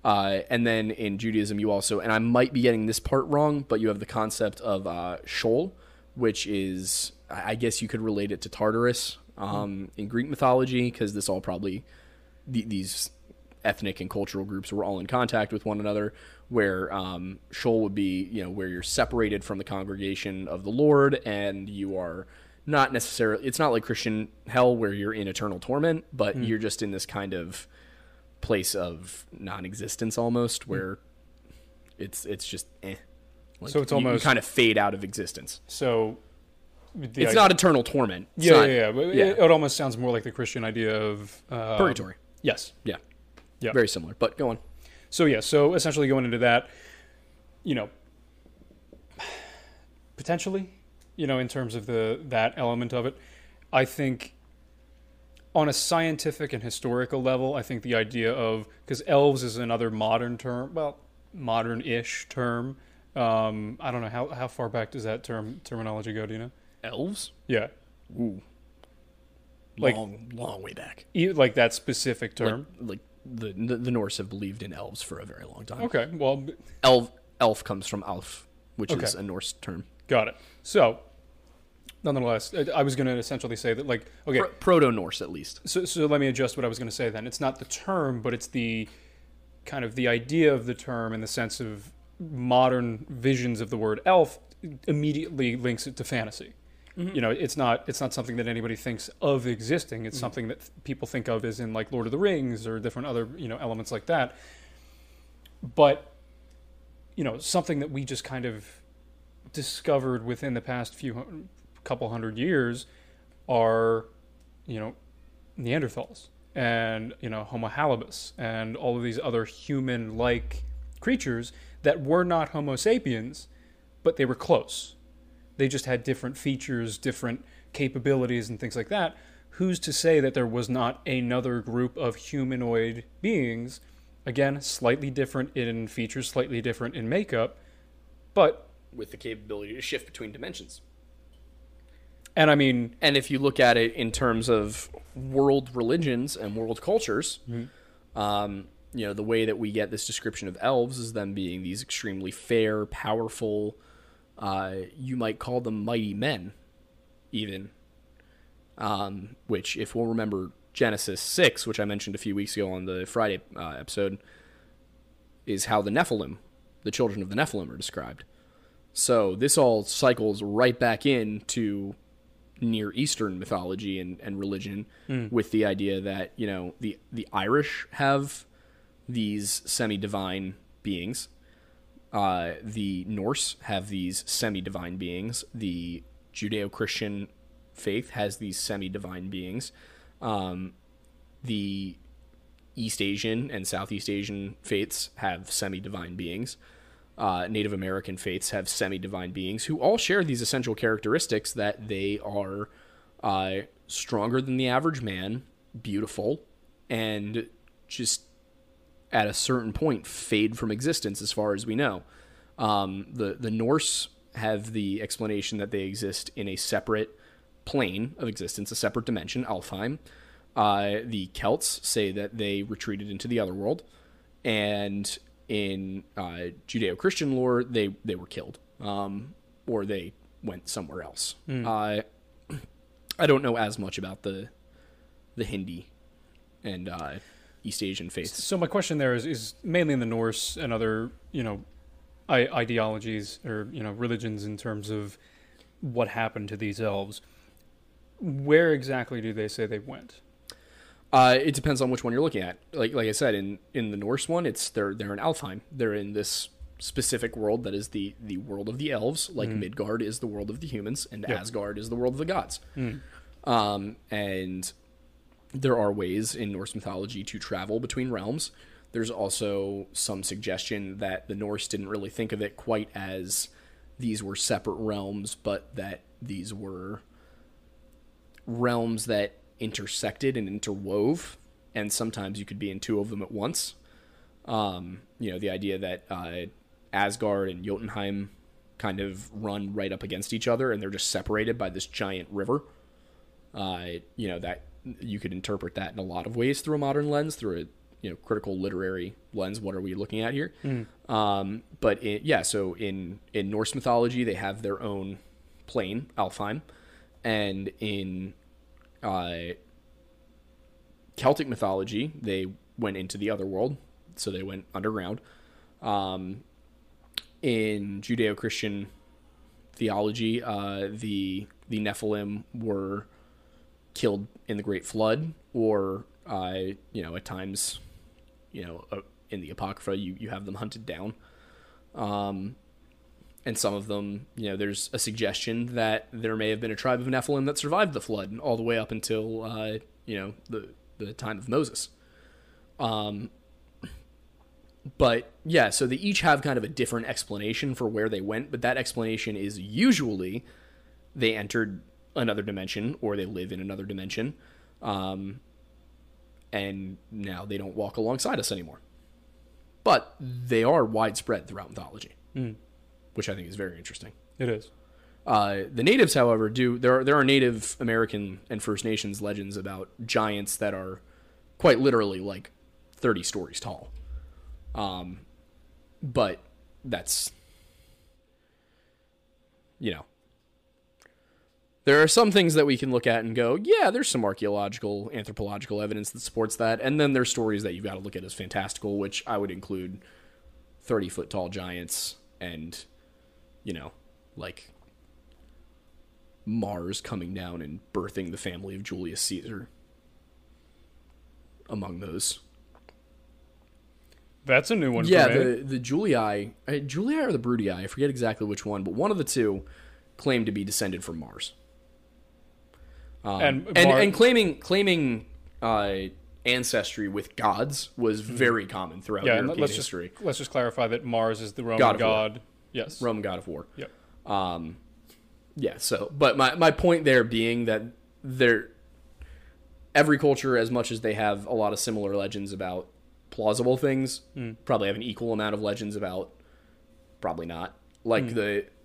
And then in Judaism, you also, and I might be getting this part wrong, but you have the concept of Sheol, which is, I guess you could relate it to Tartarus in Greek mythology, because this all probably, these ethnic and cultural groups were all in contact with one another, where Sheol would be, where you're separated from the congregation of the Lord, and you are not necessarily, it's not like Christian hell where you're in eternal torment, but you're just in this kind of place of non-existence almost, where it's just Like, so it's almost, you kind of fade out of existence. So it's not eternal torment. Yeah. It almost sounds more like the Christian idea of purgatory. Yes. Yeah. Yeah. Very similar, but go on. So essentially going into that, potentially, in terms of that element of it, I think on a scientific and historical level, I think the idea of, because elves is another modern term, well, modern-ish term. I don't know, how far back does that terminology go, do you know? Elves? Yeah. Ooh. Long way back. Like that specific term? Like the Norse have believed in elves for a very long time. Okay, well... Elf comes from alf, which is a Norse term. Got it. So, nonetheless, I was going to essentially say that, like... okay, Proto-Norse, at least. So let me adjust what I was going to say then. It's not the term, but it's the... kind of the idea of the term in the sense of modern visions of the word elf immediately links it to fantasy. Mm-hmm. It's not something that anybody thinks of existing. It's something that people think of as in like Lord of the Rings or different other, elements like that. But, something that we just kind of discovered within the past couple hundred years are, Neanderthals. and, you know, Homo habilis and all of these other human-like creatures that were not Homo sapiens, but they were close. They just had different features, different capabilities and things like that. Who's to say that there was not another group of humanoid beings, again, slightly different in features, slightly different in makeup, but with the capability to shift between dimensions. And I mean, and if you look at it in terms of world religions and world cultures, mm-hmm. You know, the way that we get this description of elves is them being these extremely fair, powerful, you might call them mighty men, even. Which, if we'll remember Genesis 6, which I mentioned a few weeks ago on the Friday episode, is how the Nephilim, the children of the Nephilim, are described. So this all cycles right back into Near Eastern mythology and religion with the idea that, you know, the Irish have these semi-divine beings. The Norse have these semi-divine beings. The Judeo-Christian faith has these semi-divine beings. The East Asian and Southeast Asian faiths have semi-divine beings. Native American faiths have semi-divine beings who all share these essential characteristics that they are stronger than the average man, beautiful, and just at a certain point fade from existence as far as we know. The Norse have the explanation that they exist in a separate plane of existence, a separate dimension, Alfheim. The Celts say that they retreated into the other world, and in Judeo-Christian lore, they were killed, or they went somewhere else. I don't know as much about the Hindi and East Asian faiths. So my question there is mainly in the Norse and other, you know, ideologies or, you know, religions in terms of what happened to these elves. Where exactly do they say they went? It depends on which one you're looking at. Like I said, in the Norse one, it's they're in Alfheim. They're in this specific world that is the world of the elves. Like Midgard is the world of the humans, and Asgard is the world of the gods. And there are ways in Norse mythology to travel between realms. There's also some suggestion that the Norse didn't really think of it quite as these were separate realms, but that these were realms that intersected and interwove, and sometimes you could be in two of them at once. You know, the idea that Asgard and Jotunheim kind of run right up against each other, and they're just separated by this giant river. You know, that you could interpret that in a lot of ways through a modern lens, through a, you know, critical literary lens. What are we looking at here? But so in Norse mythology, they have their own plane, Alfheim, and in Celtic mythology, they went into the other world, so they went underground. In Judeo-Christian theology, the Nephilim were killed in the Great Flood, or you know, at times, you know, in the Apocrypha, you have them hunted down. And some of them, you know, there's a suggestion that there may have been a tribe of Nephilim that survived the flood all the way up until, you know, the time of Moses. But, yeah, so they each have kind of a different explanation for where they went, but that explanation is usually they entered another dimension or they live in another dimension, and now they don't walk alongside us anymore. But they are widespread throughout mythology. Which I think is very interesting. It is. The natives, however, there are Native American and First Nations legends about giants that are quite literally like 30 stories tall. But that's, you know, there are some things that we can look at and go, yeah, there's some archaeological, anthropological evidence that supports that. And then there's stories that you've got to look at as fantastical, which I would include 30-foot tall giants and, you know, like Mars coming down and birthing the family of Julius Caesar among those. That's a new one. Yeah, the Julii or the Brutii, I forget exactly which one, but one of the two claimed to be descended from Mars. And claiming ancestry with gods was very common throughout European history. Let's just clarify that Mars is the Roman god. Yes. Roman god of war. Yep. Yeah, so, but my point there being that every culture, as much as they have a lot of similar legends about plausible things, probably have an equal amount of legends about probably not. Like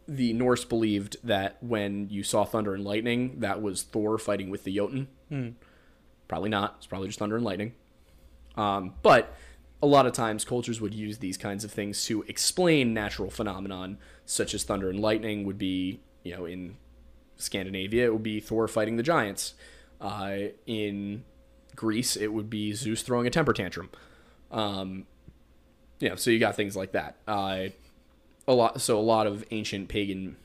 the Norse believed that when you saw thunder and lightning, that was Thor fighting with the Jotun. Probably not. It's probably just thunder and lightning. But a lot of times cultures would use these kinds of things to explain natural phenomenon, such as thunder and lightning would be, you know, in Scandinavia, it would be Thor fighting the giants. In Greece, it would be Zeus throwing a temper tantrum. Yeah, so you got things like that. So a lot of ancient pagan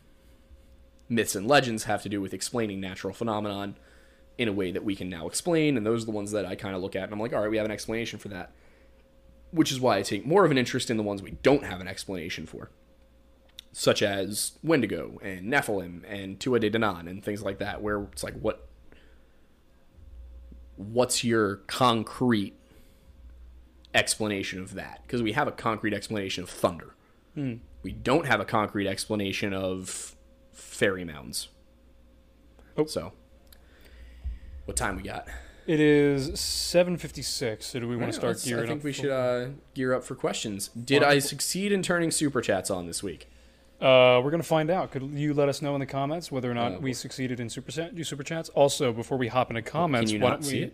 myths and legends have to do with explaining natural phenomenon in a way that we can now explain, and those are the ones that I kind of look at, and I'm like, all right, we have an explanation for that, which is why I take more of an interest in the ones we don't have an explanation for, such as Wendigo and Nephilim and Tuatha De Danann and things like that, where it's like, what's your concrete explanation of that? Because we have a concrete explanation of thunder. We don't have a concrete explanation of fairy mounds. So what time we got? It is 7:56. So do we want to start gearing up? I think we should gear up for questions. Did I succeed in turning Super Chats on this week? We're going to find out. Could you let us know in the comments whether or not we succeeded in Super Chats? Also, before we hop into comments, why don't we...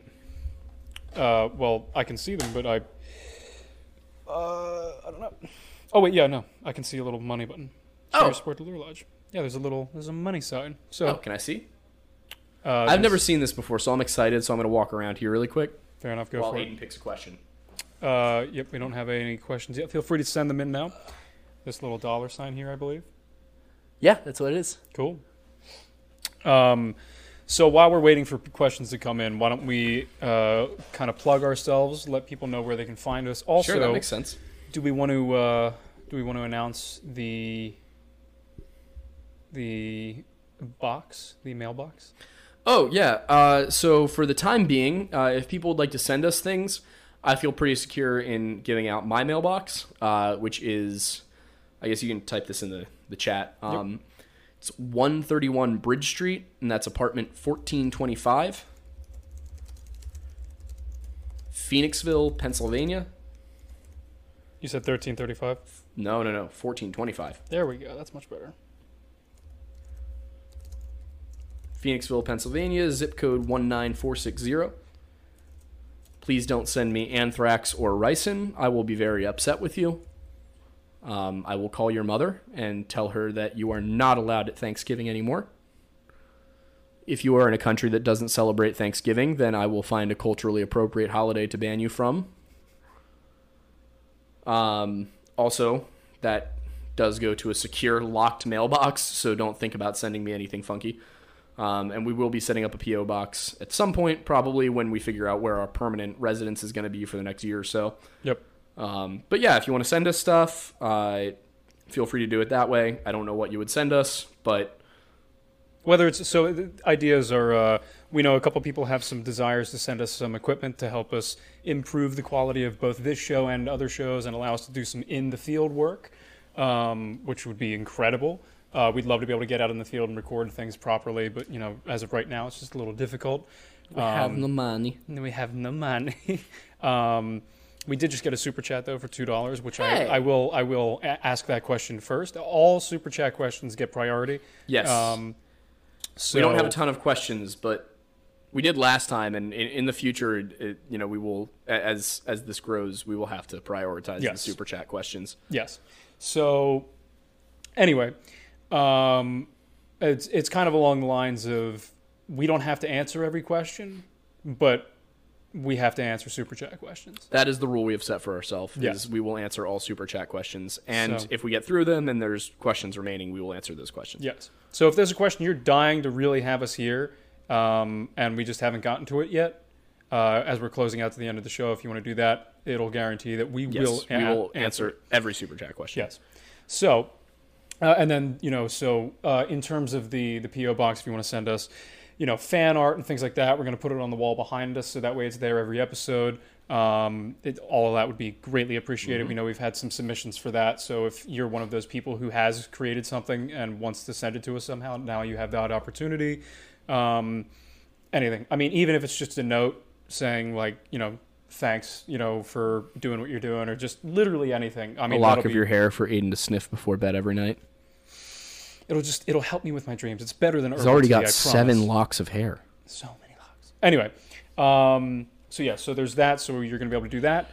well, I can see them, but I don't know. Oh wait, yeah, no, I can see a little money button. Oh, support the Lure Lodge. Yeah, there's a money sign. So, can I see? I've never seen this before, so I'm excited. So I'm gonna walk around here really quick. Fair enough. Go for it. While Aidan picks a question. Yep, we don't have any questions yet. Feel free to send them in now. This little dollar sign here, I believe. Yeah, that's what it is. Cool. So while we're waiting for questions to come in, why don't we kind of plug ourselves, let people know where they can find us. Also, sure, that makes sense. Do we want to announce the mailbox? Oh yeah. So for the time being, if people would like to send us things, I feel pretty secure in giving out my mailbox, which is, I guess you can type this in the chat. Yep. It's 131 Bridge Street, and that's apartment 1425, Phoenixville, Pennsylvania. You said 1335? No, 1425. There we go. That's much better. Phoenixville, Pennsylvania, zip code 19460. Please don't send me anthrax or ricin. I will be very upset with you. I will call your mother and tell her that you are not allowed at Thanksgiving anymore. If you are in a country that doesn't celebrate Thanksgiving, then I will find a culturally appropriate holiday to ban you from. Also, that does go to a secure, locked mailbox, so don't think about sending me anything funky. And we will be setting up a P.O. box at some point, probably when we figure out where our permanent residence is going to be for the next year or so. Yep. But yeah, if you want to send us stuff, feel free to do it that way. I don't know what you would send us, but whether it's, so ideas are, we know a couple people have some desires to send us some equipment to help us improve the quality of both this show and other shows and allow us to do some in the field work, which would be incredible. We'd love to be able to get out in the field and record things properly, but you know, as of right now, it's just a little difficult. We have no money. We did just get a super chat though for $2, which I will ask that question first. All super chat questions get priority. Yes. So we don't have a ton of questions, but we did last time, and in the future, we will, as this grows, we will have to prioritize the super chat questions. Yes. So anyway, it's kind of along the lines of, we don't have to answer every question, but we have to answer super chat questions. That is the rule we have set for ourselves. Yes, we will answer all super chat questions, and if we get through them and there's questions remaining, we will answer those questions. Yes. So if there's a question you're dying to really have us hear, and we just haven't gotten to it yet, as we're closing out to the end of the show, if you want to do that, it'll guarantee that we will answer every super chat question. Yes. So, and then in terms of the PO box, if you want to send us. you know, fan art and things like that. We're going to put it on the wall behind us, so that way it's there every episode. All of that would be greatly appreciated. Mm-hmm. We know we've had some submissions for that, so if you're one of those people who has created something and wants to send it to us somehow, now you have that opportunity. Anything. I mean, even if it's just a note saying, like, you know, thanks, you know, for doing what you're doing, or just literally anything. I mean, a lock of your hair for Aidan to sniff before bed every night. It'll help me with my dreams. It's better than. He's already got 7 locks of hair. So many locks. Anyway, so yeah, so there's that. So you're going to be able to do that.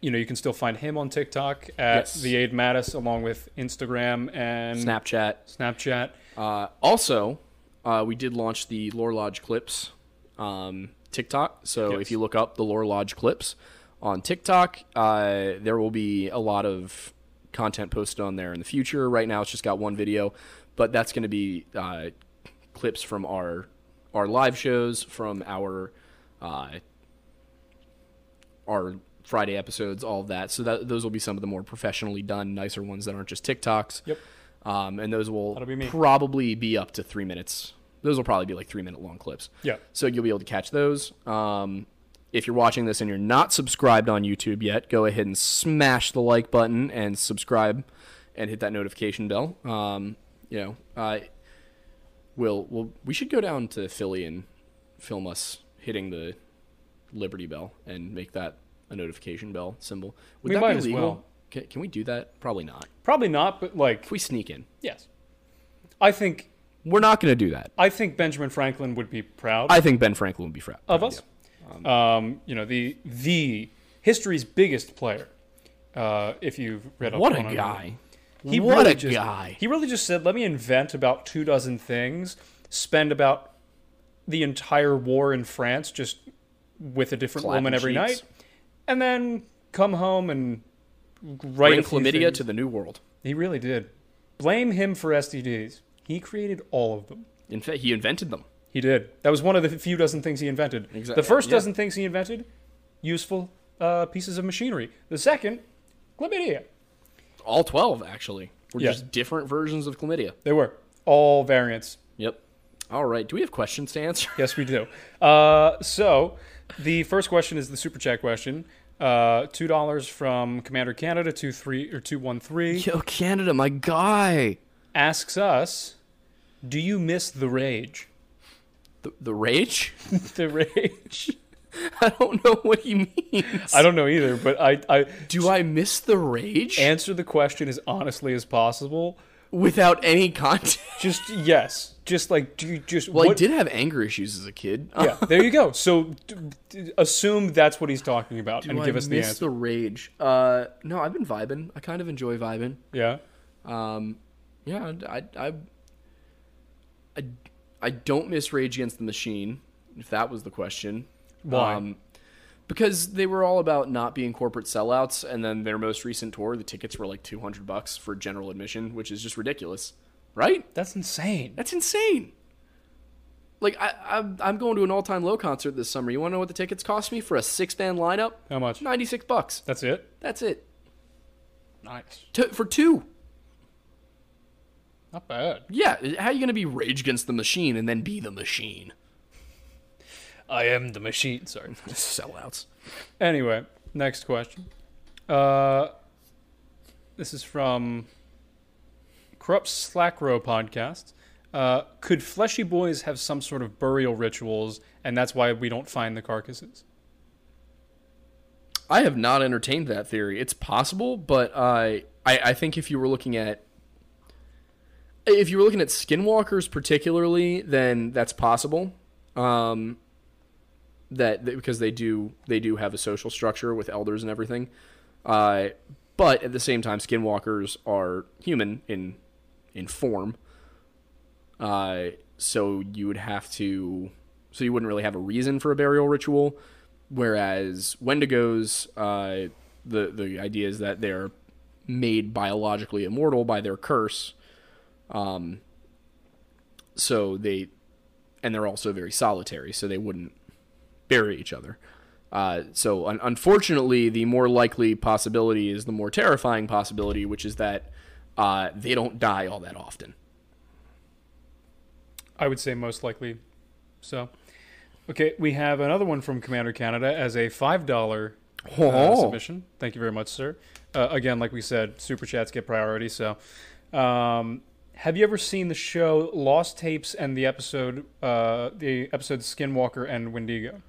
You know, you can still find him on TikTok at the Aidan Mattis, along with Instagram and Snapchat. Also, we did launch the Lore Lodge clips TikTok. So if you look up the Lore Lodge clips on TikTok, there will be a lot of content posted on there in the future. Right now, it's just got one video, but that's going to be clips from our live shows, from our Friday episodes, all of that. So that those will be some of the more professionally done, nicer ones that aren't just TikToks. Yep. And those will probably be up to 3 minutes. Those will probably be like 3 minute long clips. Yeah. So you'll be able to catch those. If you're watching this and you're not subscribed on YouTube yet, go ahead and smash the like button and subscribe and hit that notification bell. We should go down to Philly and film us hitting the Liberty Bell and make that a notification bell symbol. Would that be legal? Well. Can we do that? Probably not, but like... If we sneak in. Yes. I think... We're not going to do that. I think Benjamin Franklin would be proud. I think Ben Franklin would be proud. Of us? Yeah. You know, the history's biggest player, if you've read up on him. What a guy. He really just said, let me invent about 24 things, spend about the entire war in France just with a different woman every night, and then come home and write a few things. Bring chlamydia to the new world. He really did. Blame him for STDs. He created all of them. In fact, he invented them. He did. That was one of the few 24 things he invented. Exactly. The first 12 things he invented, useful pieces of machinery. The second, chlamydia. All 12, actually, were just different versions of chlamydia. They were. All variants. Yep. All right. Do we have questions to answer? Yes, we do. So the first question is the Super Chat question. $2 from Commander Canada, 213. Yo, Canada, my guy. Asks us, do you miss the rage? The rage? The rage. I don't know what he means. I don't know either, but I... Do I miss the rage? Answer the question as honestly as possible. Without any context? Just, yes. Just, like, do you just... Well, I did have anger issues as a kid. Yeah, there you go. So, assume that's what he's talking about and give us the answer. Do I miss the rage? No, I've been vibing. I kind of enjoy vibing. Yeah? Yeah, I don't miss Rage Against the Machine, if that was the question. Why? Because they were all about not being corporate sellouts, and then their most recent tour, the tickets were like $200 for general admission, which is just ridiculous, right? That's insane. Like, I'm going to an All Time Low concert this summer. You want to know what the tickets cost me for a 6-band lineup? How much? $96. That's it. Nice. For 2. Not bad. Yeah, how are you going to be Rage Against the Machine and then be the machine? I am the machine. Sorry. Sellouts. Anyway, next question. This is from Krupp's Slackrow podcast. Could fleshy boys have some sort of burial rituals, and that's why we don't find the carcasses? I have not entertained that theory. It's possible, but I think if you were looking at... If you were looking at skinwalkers particularly, then that's possible. Because they do have a social structure with elders and everything. But at the same time, skinwalkers are human in form. So you wouldn't really have a reason for a burial ritual. Whereas Wendigos, the idea is that they're made biologically immortal by their curse. They're also very solitary, so they wouldn't bury each other. Unfortunately, the more likely possibility is the more terrifying possibility, which is that they don't die all that often. I would say most likely so. Okay, we have another one from Commander Canada as a $5 submission. Thank you very much, sir. Again, like we said, super chats get priority. So, have you ever seen the show Lost Tapes and the episode Skinwalker and Wendigo?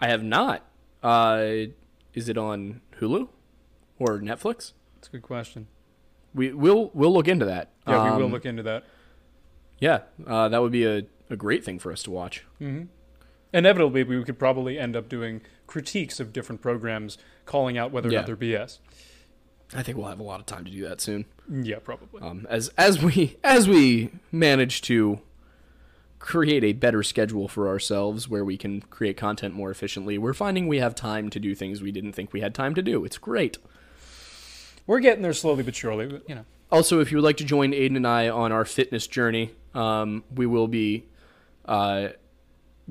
I have not. Is it on Hulu or Netflix? That's a good question. We'll look into that. Yeah, we will look into that. Yeah, that would be a great thing for us to watch. Mm-hmm. Inevitably, we could probably end up doing critiques of different programs, calling out whether or not they're BS. I think we'll have a lot of time to do that soon. Yeah, probably. As we manage to create a better schedule for ourselves where we can create content more efficiently, we're finding we have time to do things we didn't think we had time to do. It's great. We're getting there slowly but surely, but, you know. Also, if you would like to join Aidan and I on our fitness journey, we will be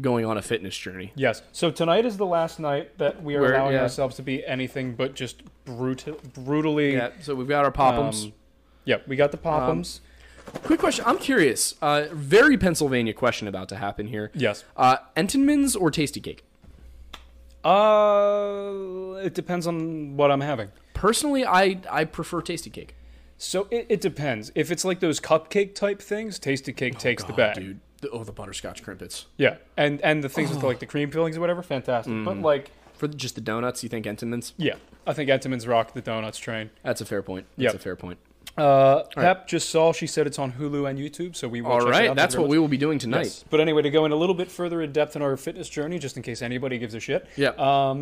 going on a fitness journey. Yes. So tonight is the last night that we are allowing ourselves to be anything but just brutally. Yeah. So we've got our pop-ems. Yeah, we got the pop-ems. Quick question. I'm curious. Very Pennsylvania question about to happen here. Yes. Entenmann's or Tasty Cake? It depends on what I'm having. Personally, I prefer Tasty Cake. So it depends. If it's like those cupcake type things, Tasty Cake takes the bag. Dude. The butterscotch crimpets. Yeah, and the things with like the cream fillings or whatever, fantastic. But like for just the donuts, you think Entenmann's? Yeah, I think Entenmann's rock the donuts train. That's a fair point. That's a fair point. Pep just saw. She said it's on Hulu and YouTube, so we will. All right, that's what we will be doing tonight. Yes. But anyway, to go in a little bit further in depth in our fitness journey, just in case anybody gives a shit. Yeah. I'll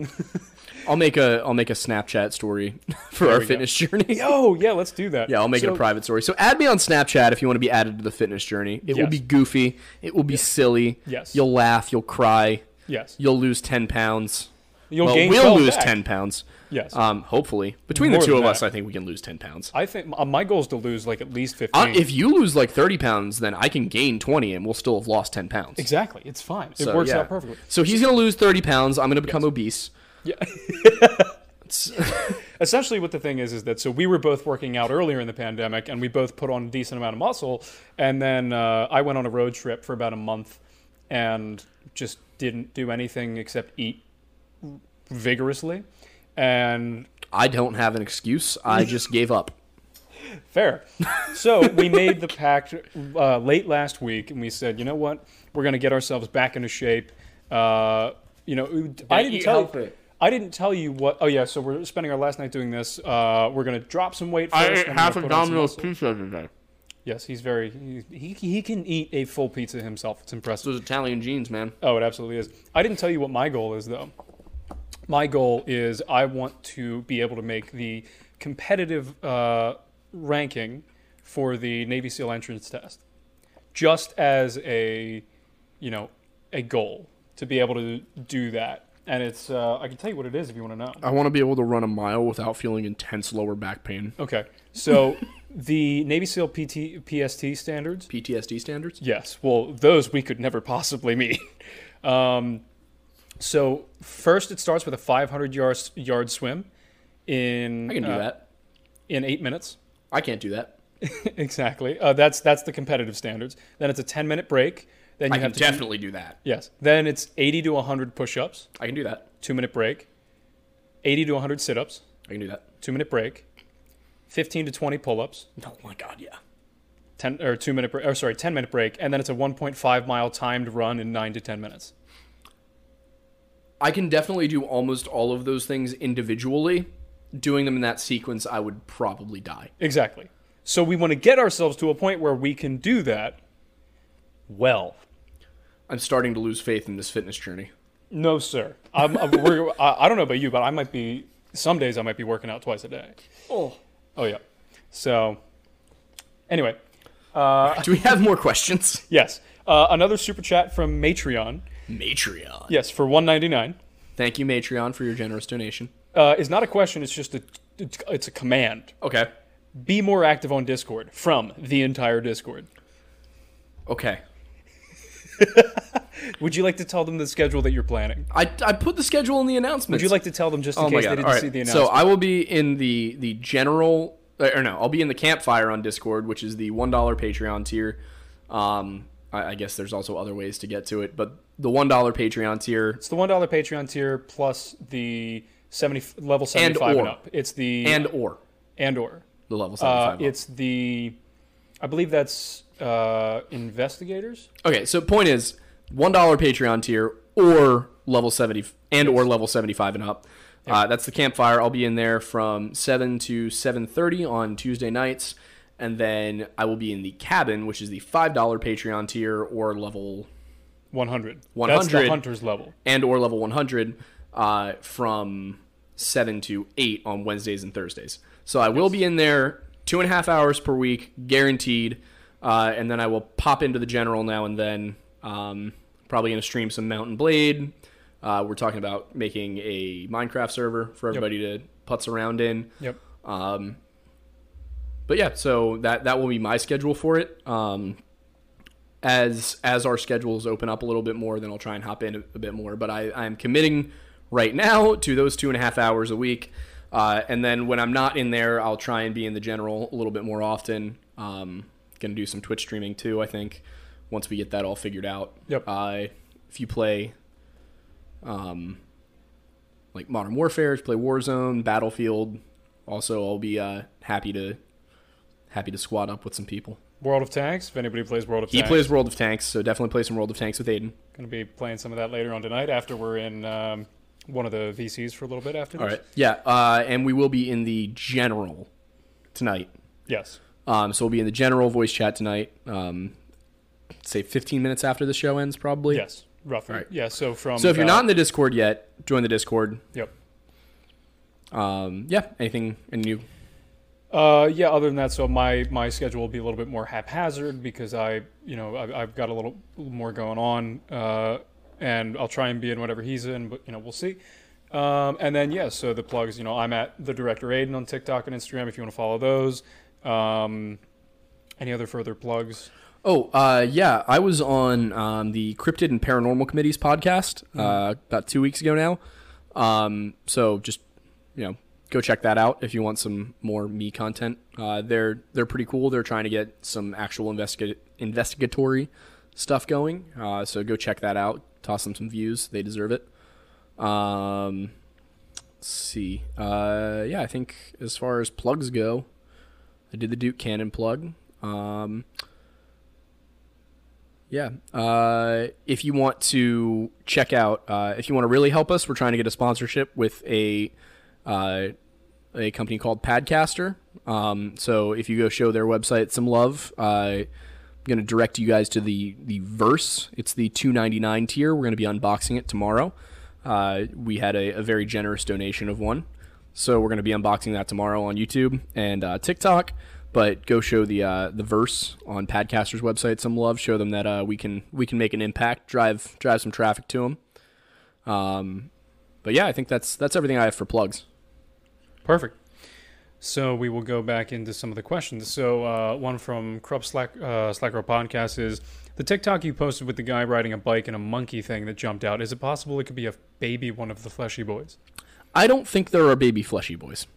make a Snapchat story for our fitness journey. Oh yeah, let's do that. Yeah, I'll make it a private story. So add me on Snapchat if you want to be added to the fitness journey. It will be goofy. It will be silly. Yes. You'll laugh. You'll cry. Yes. You'll lose 10 pounds. We'll lose back. 10 pounds. Yes. Hopefully. Between the two of us, I think we can lose 10 pounds. I think my goal is to lose like at least 15. If you lose like 30 pounds, then I can gain 20 and we'll still have lost 10 pounds. Exactly. It's fine. It works out perfectly. So he's going to lose 30 pounds. I'm going to become obese. Yeah. Essentially what the thing is that so we were both working out earlier in the pandemic and we both put on a decent amount of muscle. And then I went on a road trip for about a month and just didn't do anything except eat vigorously, and I don't have an excuse. I just gave up. Fair. So we made the pact late last week, and we said, you know what, we're going to get ourselves back into shape. I didn't tell you what. Oh yeah, so we're spending our last night doing this. We're going to drop some weight first. I ate half a Domino's pizza today. Yes, he's he can eat a full pizza himself. It's impressive. Those Italian genes, man. Oh, it absolutely is. I didn't tell you what my goal is though. My goal is I want to be able to make the competitive ranking for the Navy SEAL entrance test, just as a goal to be able to do that. And it's I can tell you what it is if you want to know. I want to be able to run a mile without feeling intense lower back pain. Okay, so the Navy SEAL PST standards. PTSD standards? Yes. Well, those we could never possibly meet. So first, it starts with a 500-yard swim. I can do that in 8 minutes. I can't do that. Exactly. That's the competitive standards. Then it's a 10-minute break. Then you have to definitely do that. Yes. Then it's 80 to 100 push-ups. I can do that. 2-minute break. 80 to 100 sit-ups. I can do that. 2-minute break. 15 to 20 pull-ups. Oh my God! Yeah. 10-minute break, and then it's a 1.5-mile timed run in 9 to 10 minutes. I can definitely do almost all of those things individually. Doing them in that sequence, I would probably die. Exactly. So we want to get ourselves to a point where we can do that. Well, I'm starting to lose faith in this fitness journey. No, sir. I don't know about you, but I might be. Some days I might be working out twice a day. Oh yeah. So, anyway, do we have more questions? Yes. Another super chat from Matreon. Yes, for $1.99. Thank you, Matreon, for your generous donation. It's not a question. It's just it's a command. Okay. Be more active on Discord from the entire Discord. Okay. Would you like to tell them the schedule that you're planning? I put the schedule in the announcement. Would you like to tell them just in case they didn't see the announcement? So I will be in the general... Or no, I'll be in the campfire on Discord, which is the $1 Patreon tier. I guess there's also other ways to get to it, but the $1 Patreon tier. It's the $1 Patreon tier plus the level 75 and up. It's the and or the level 75. It's the, I believe that's investigators. Okay, so point is $1 Patreon tier or level 70 and or level 75 and up. Yep. That's the campfire. I'll be in there from 7 to 7:30 on Tuesday nights. And then I will be in the cabin, which is the $5 Patreon tier or level 100. That's the hunter's level. And or level 100 from 7 to 8 on Wednesdays and Thursdays. So I will be in there 2.5 hours per week, guaranteed. And then I will pop into the general now and then. Probably going to stream some Mountain Blade. We're talking about making a Minecraft server for everybody to putz around in. Yep. But yeah, so that will be my schedule for it. As our schedules open up a little bit more, then I'll try and hop in a bit more. But I'm committing right now to those 2.5 hours a week. And then when I'm not in there, I'll try and be in the general a little bit more often. Going to do some Twitch streaming too, I think, once we get that all figured out. Yep. If you play like Modern Warfare, if you play Warzone, Battlefield, also I'll be happy to squad up with some people. World of Tanks, if anybody plays World of Tanks. He plays World of Tanks, so definitely play some World of Tanks with Aidan. Going to be playing some of that later on tonight after we're in one of the VCs for a little bit after this. All right, yeah, and we will be in the general tonight. Yes. So we'll be in the general voice chat tonight, say 15 minutes after the show ends probably. Yes, roughly. Right. Yeah, so from... So if you're not in the Discord yet, join the Discord. Yep. Yeah, anything new? Yeah, other than that, so my schedule will be a little bit more haphazard because I've got a little more going on, and I'll try and be in whatever he's in, but we'll see. And then so the plugs, I'm at the director Aidan on TikTok and Instagram if you want to follow those. Any other further plugs? I was on the Cryptid and Paranormal Committees podcast about 2 weeks ago now. So just go check that out if you want some more me content. They're pretty cool. They're trying to get some actual investigatory stuff going. So go check that out. Toss them some views. They deserve it. Let's see. I think as far as plugs go, I did the Duke Cannon plug. If you want to check out, if you want to really help us, we're trying to get a sponsorship with a company called Padcaster. So if you go show their website some love, I'm going to direct you guys to the Verse. It's the $2.99 tier. We're going to be unboxing it tomorrow. We had a very generous donation of one. So we're going to be unboxing that tomorrow on YouTube and TikTok. But go show the Verse on Padcaster's website some love. Show them that we can make an impact, drive some traffic to them. But yeah, I think that's everything I have for plugs. Perfect. So we will go back into some of the questions. So one from Krupp Slackrow Podcast is, the TikTok you posted with the guy riding a bike and a monkey thing that jumped out, is it possible it could be a baby one of the fleshy boys? I don't think there are baby fleshy boys.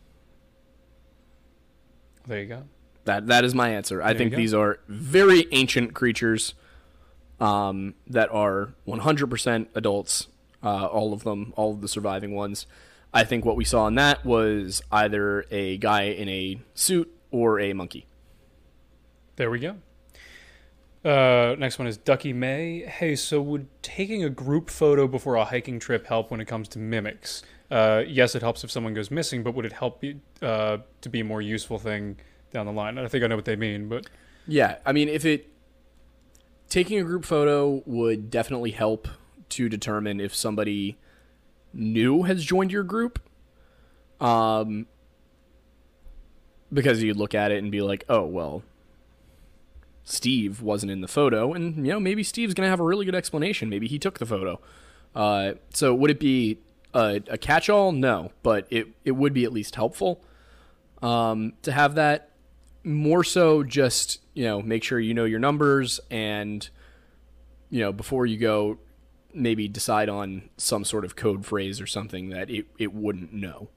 There you go. That is my answer. I think these are very ancient creatures that are 100% adults, all of them, all of the surviving ones. I think what we saw in that was either a guy in a suit or a monkey. There we go. Next one is Ducky May. Hey, so would taking a group photo before a hiking trip help when it comes to mimics? Yes, it helps if someone goes missing, but would it help to be a more useful thing down the line? I think I know what they mean, but... Yeah, I mean, taking a group photo would definitely help to determine if somebody new has joined your group, because you'd look at it and be like, oh, well, Steve wasn't in the photo, and maybe Steve's gonna have a really good explanation. Maybe he took the photo. So would it be a catch-all? No, but it would be at least helpful to have that. More so, just make sure you know your numbers, and before you go, maybe decide on some sort of code phrase or something that it wouldn't know.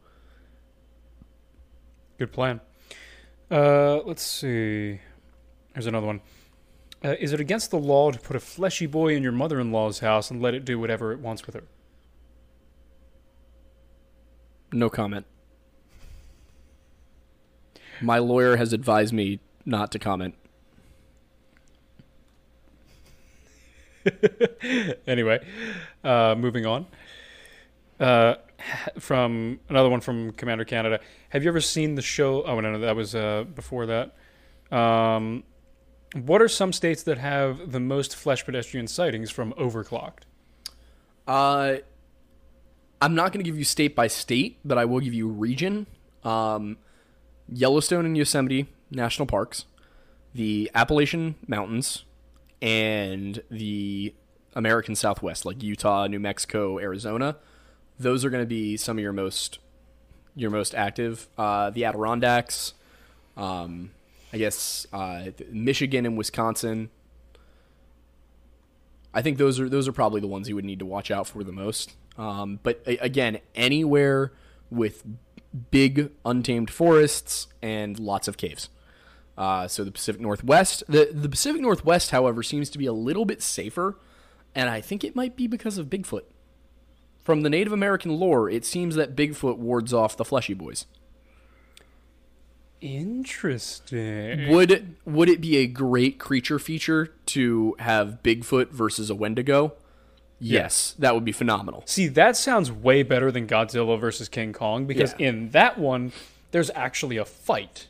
Good plan. Let's see. Here's another one. Is it against the law to put a fleshy boy in your mother-in-law's house and let it do whatever it wants with her? No comment. My lawyer has advised me not to comment. Anyway, moving on. From another one from Commander Canada. Have you ever seen the show? Oh, no, that was before that. What are some states that have the most flesh pedestrian sightings from Overclocked? I'm not going to give you state by state, but I will give you region. Yellowstone and Yosemite National Parks, the Appalachian Mountains, and the American Southwest, like Utah, New Mexico, Arizona. Those are going to be some of your most active. The Adirondacks, I guess Michigan and Wisconsin. I think those are probably the ones you would need to watch out for the most. But again, anywhere with big untamed forests and lots of caves. So the Pacific Northwest. The Pacific Northwest, however, seems to be a little bit safer, and I think it might be because of Bigfoot. From the Native American lore, it seems that Bigfoot wards off the fleshy boys. Interesting. Would it be a great creature feature to have Bigfoot versus a Wendigo? Yes, that would be phenomenal. See, that sounds way better than Godzilla versus King Kong, because in that one, there's actually a fight.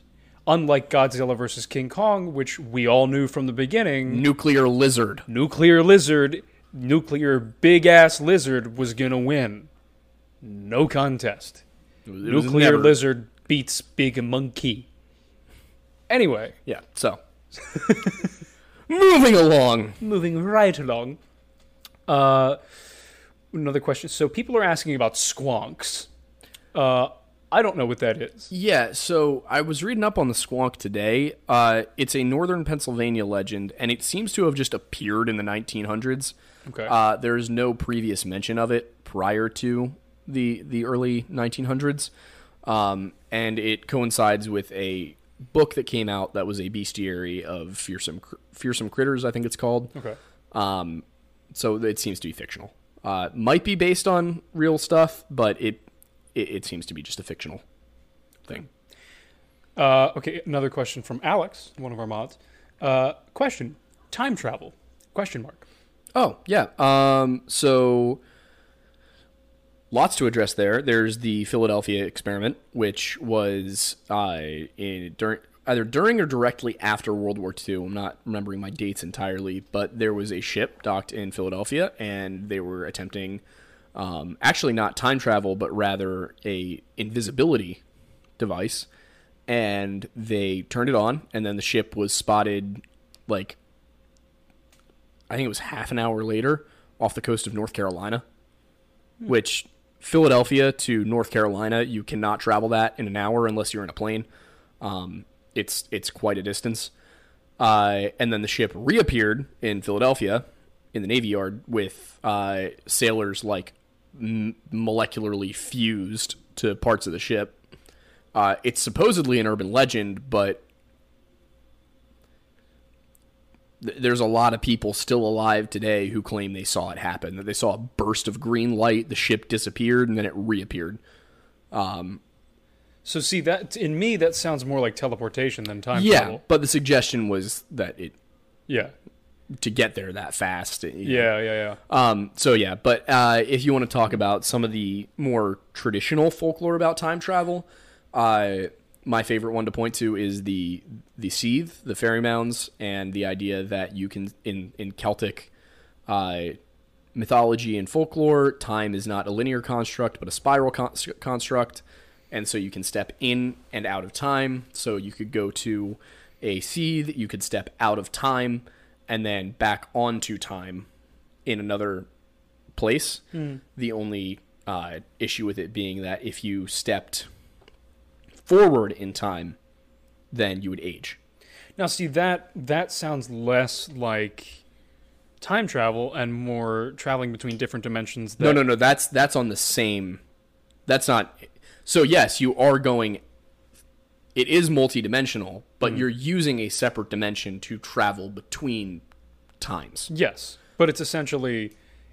Unlike Godzilla versus King Kong, which we all knew from the beginning... Nuclear big-ass lizard was going to win. No contest. Nuclear lizard beats big monkey. Anyway. Yeah, so. Moving right along. Another question. So people are asking about squonks. I don't know what that is. Yeah, so I was reading up on the squonk today. It's a northern Pennsylvania legend, and it seems to have just appeared in the 1900s. Okay. There is no previous mention of it prior to the early 1900s, and it coincides with a book that came out that was a bestiary of fearsome critters, I think it's called. Okay. So it seems to be fictional. Might be based on real stuff, but it seems to be just a fictional thing. Okay, another question from Alex, one of our mods. Question, time travel? ? Oh, yeah. So lots to address there. There's the Philadelphia experiment, which was either during or directly after World War II. I'm not remembering my dates entirely, but there was a ship docked in Philadelphia, and they were attempting... actually not time travel, but rather a invisibility device, and they turned it on, and then the ship was spotted, like, I think it was half an hour later off the coast of North Carolina, which Philadelphia to North Carolina, you cannot travel that in an hour unless you're in a plane. It's quite a distance. And then the ship reappeared in Philadelphia in the Navy Yard with sailors, like, molecularly fused to parts of the ship. It's supposedly an urban legend, but there's a lot of people still alive today who claim they saw it happen, that they saw a burst of green light, the ship disappeared, and then it reappeared. So see, that in me, that sounds more like teleportation than time travel. Yeah, but the suggestion was that it... Yeah. To get there that fast. You know? Yeah. So yeah, but if you want to talk about some of the more traditional folklore about time travel, my favorite one to point to is the seethe, the fairy mounds, and the idea that you can in Celtic mythology and folklore, time is not a linear construct but a spiral construct, and so you can step in and out of time. So you could go to a seethe, you could step out of time, and then back onto time in another place. Mm. The only issue with it being that if you stepped forward in time, then you would age. Now, see, that sounds less like time travel and more traveling between different dimensions. No. That's on the same. That's not. So yes, you are going it is multidimensional, but you're using a separate dimension to travel between times. Yes, but it's essentially,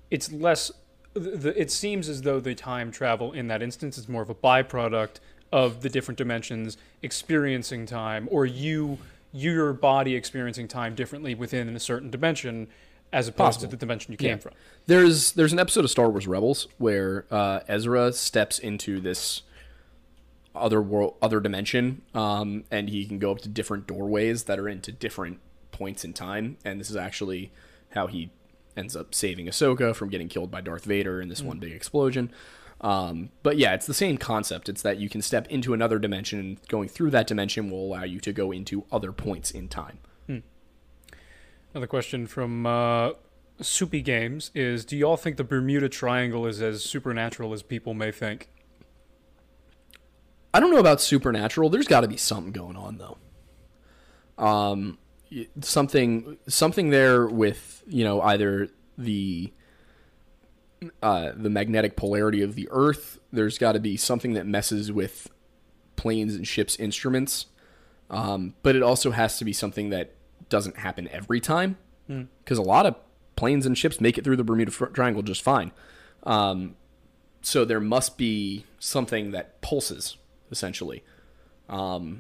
it's less, it seems as though the time travel in that instance is more of a byproduct of the different dimensions experiencing time, or your body experiencing time differently within a certain dimension as opposed to the dimension you came from. There's an episode of Star Wars Rebels where Ezra steps into this other world, other dimension, and he can go up to different doorways that are into different points in time, and this is actually how he ends up saving Ahsoka from getting killed by Darth Vader in this one big explosion. But yeah, it's the same concept. It's that you can step into another dimension, and going through that dimension will allow you to go into other points in time. Another question from Soupy Games is, do y'all think the Bermuda Triangle is as supernatural as people may think? I don't know about supernatural. There's got to be something going on, though. Something there with, you know, either the magnetic polarity of the Earth. There's got to be something that messes with planes and ships' instruments, but it also has to be something that doesn't happen every time, because a lot of planes and ships make it through the Bermuda Triangle just fine. So there must be something that pulses, essentially. What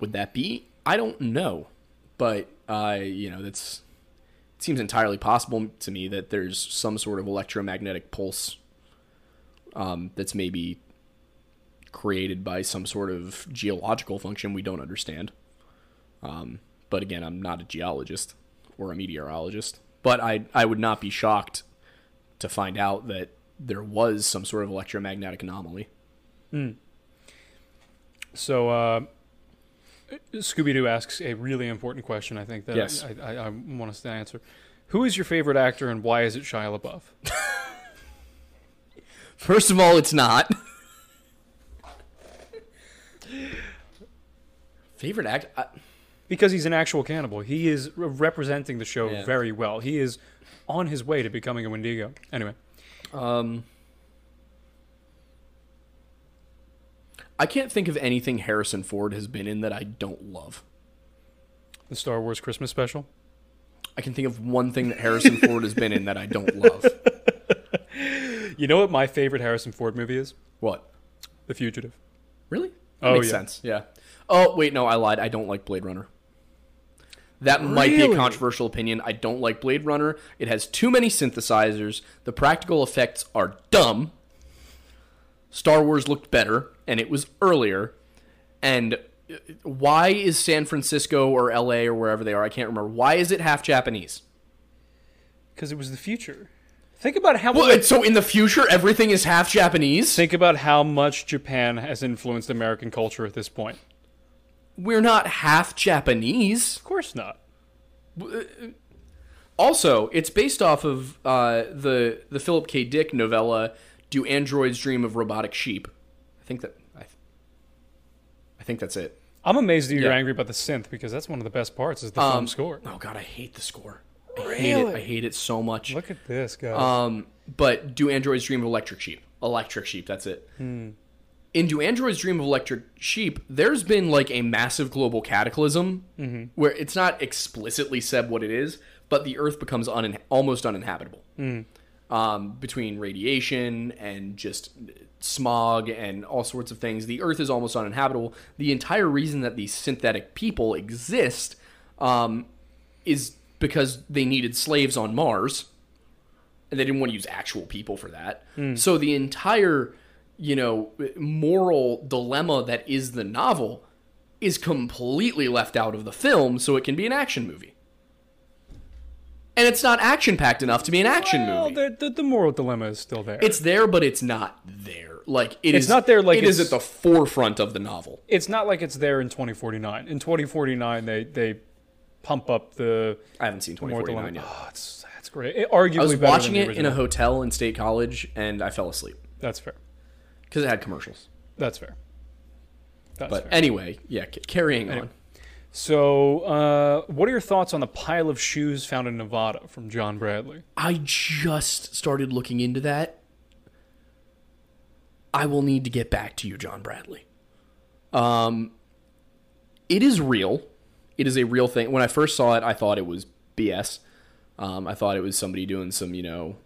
would that be? I don't know, but that's. It seems entirely possible to me that there's some sort of electromagnetic pulse that's maybe created by some sort of geological function we don't understand. But again, I'm not a geologist or a meteorologist, but I would not be shocked to find out that there was some sort of electromagnetic anomaly. So, Scooby-Doo asks a really important question, I think, that yes. I want us to answer. Who is your favorite actor, and why is it Shia LaBeouf? First of all, it's not. Favorite actor? Because he's an actual cannibal. He is representing the show very well. He is on his way to becoming a Wendigo. Anyway. I can't think of anything Harrison Ford has been in that I don't love. The Star Wars Christmas special? I can think of one thing that Harrison Ford has been in that I don't love. You know what my favorite Harrison Ford movie is? What? The Fugitive. Really? That makes sense. Yeah. Oh, wait, no, I lied. I don't like Blade Runner. That might be a controversial opinion. I don't like Blade Runner. It has too many synthesizers. The practical effects are dumb. Star Wars looked better, and it was earlier. And why is San Francisco or LA or wherever they are, I can't remember, why is it half Japanese? Because it was the future. Think about how much... So in the future, everything is half Japanese? Think about how much Japan has influenced American culture at this point. We're not half Japanese. Of course not. Also, it's based off of the Philip K. Dick novella... Do Androids Dream of Robotic Sheep? I think that's it. I'm amazed that you're angry about the synth, because that's one of the best parts is the film score. Oh God, I hate the score. Really? I hate it so much. Look at this, guys. But Do Androids Dream of Electric Sheep? Electric Sheep, that's it. In Do Androids Dream of Electric Sheep, there's been like a massive global cataclysm where it's not explicitly said what it is, but the Earth becomes almost uninhabitable. Between radiation and just smog and all sorts of things. The Earth is almost uninhabitable. The entire reason that these synthetic people exist is because they needed slaves on Mars, and they didn't want to use actual people for that. So the entire, moral dilemma that is the novel is completely left out of the film, so it can be an action movie. And it's not action-packed enough to be an action movie. Well, the moral dilemma is still there. It's there, but it's not there. It is at the forefront of the novel. It's not like it's there in 2049. In 2049, they pump up the. I haven't seen 2049 yet. Oh, that's great. I was watching it in a hotel in State College, and I fell asleep. That's fair. Because it had commercials. That's fair. Anyway, yeah, carrying on. So, what are your thoughts on the pile of shoes found in Nevada from John Bradley? I just started looking into that. I will need to get back to you, John Bradley. It is real. It is a real thing. When I first saw it, I thought it was BS. I thought it was somebody doing some, you know,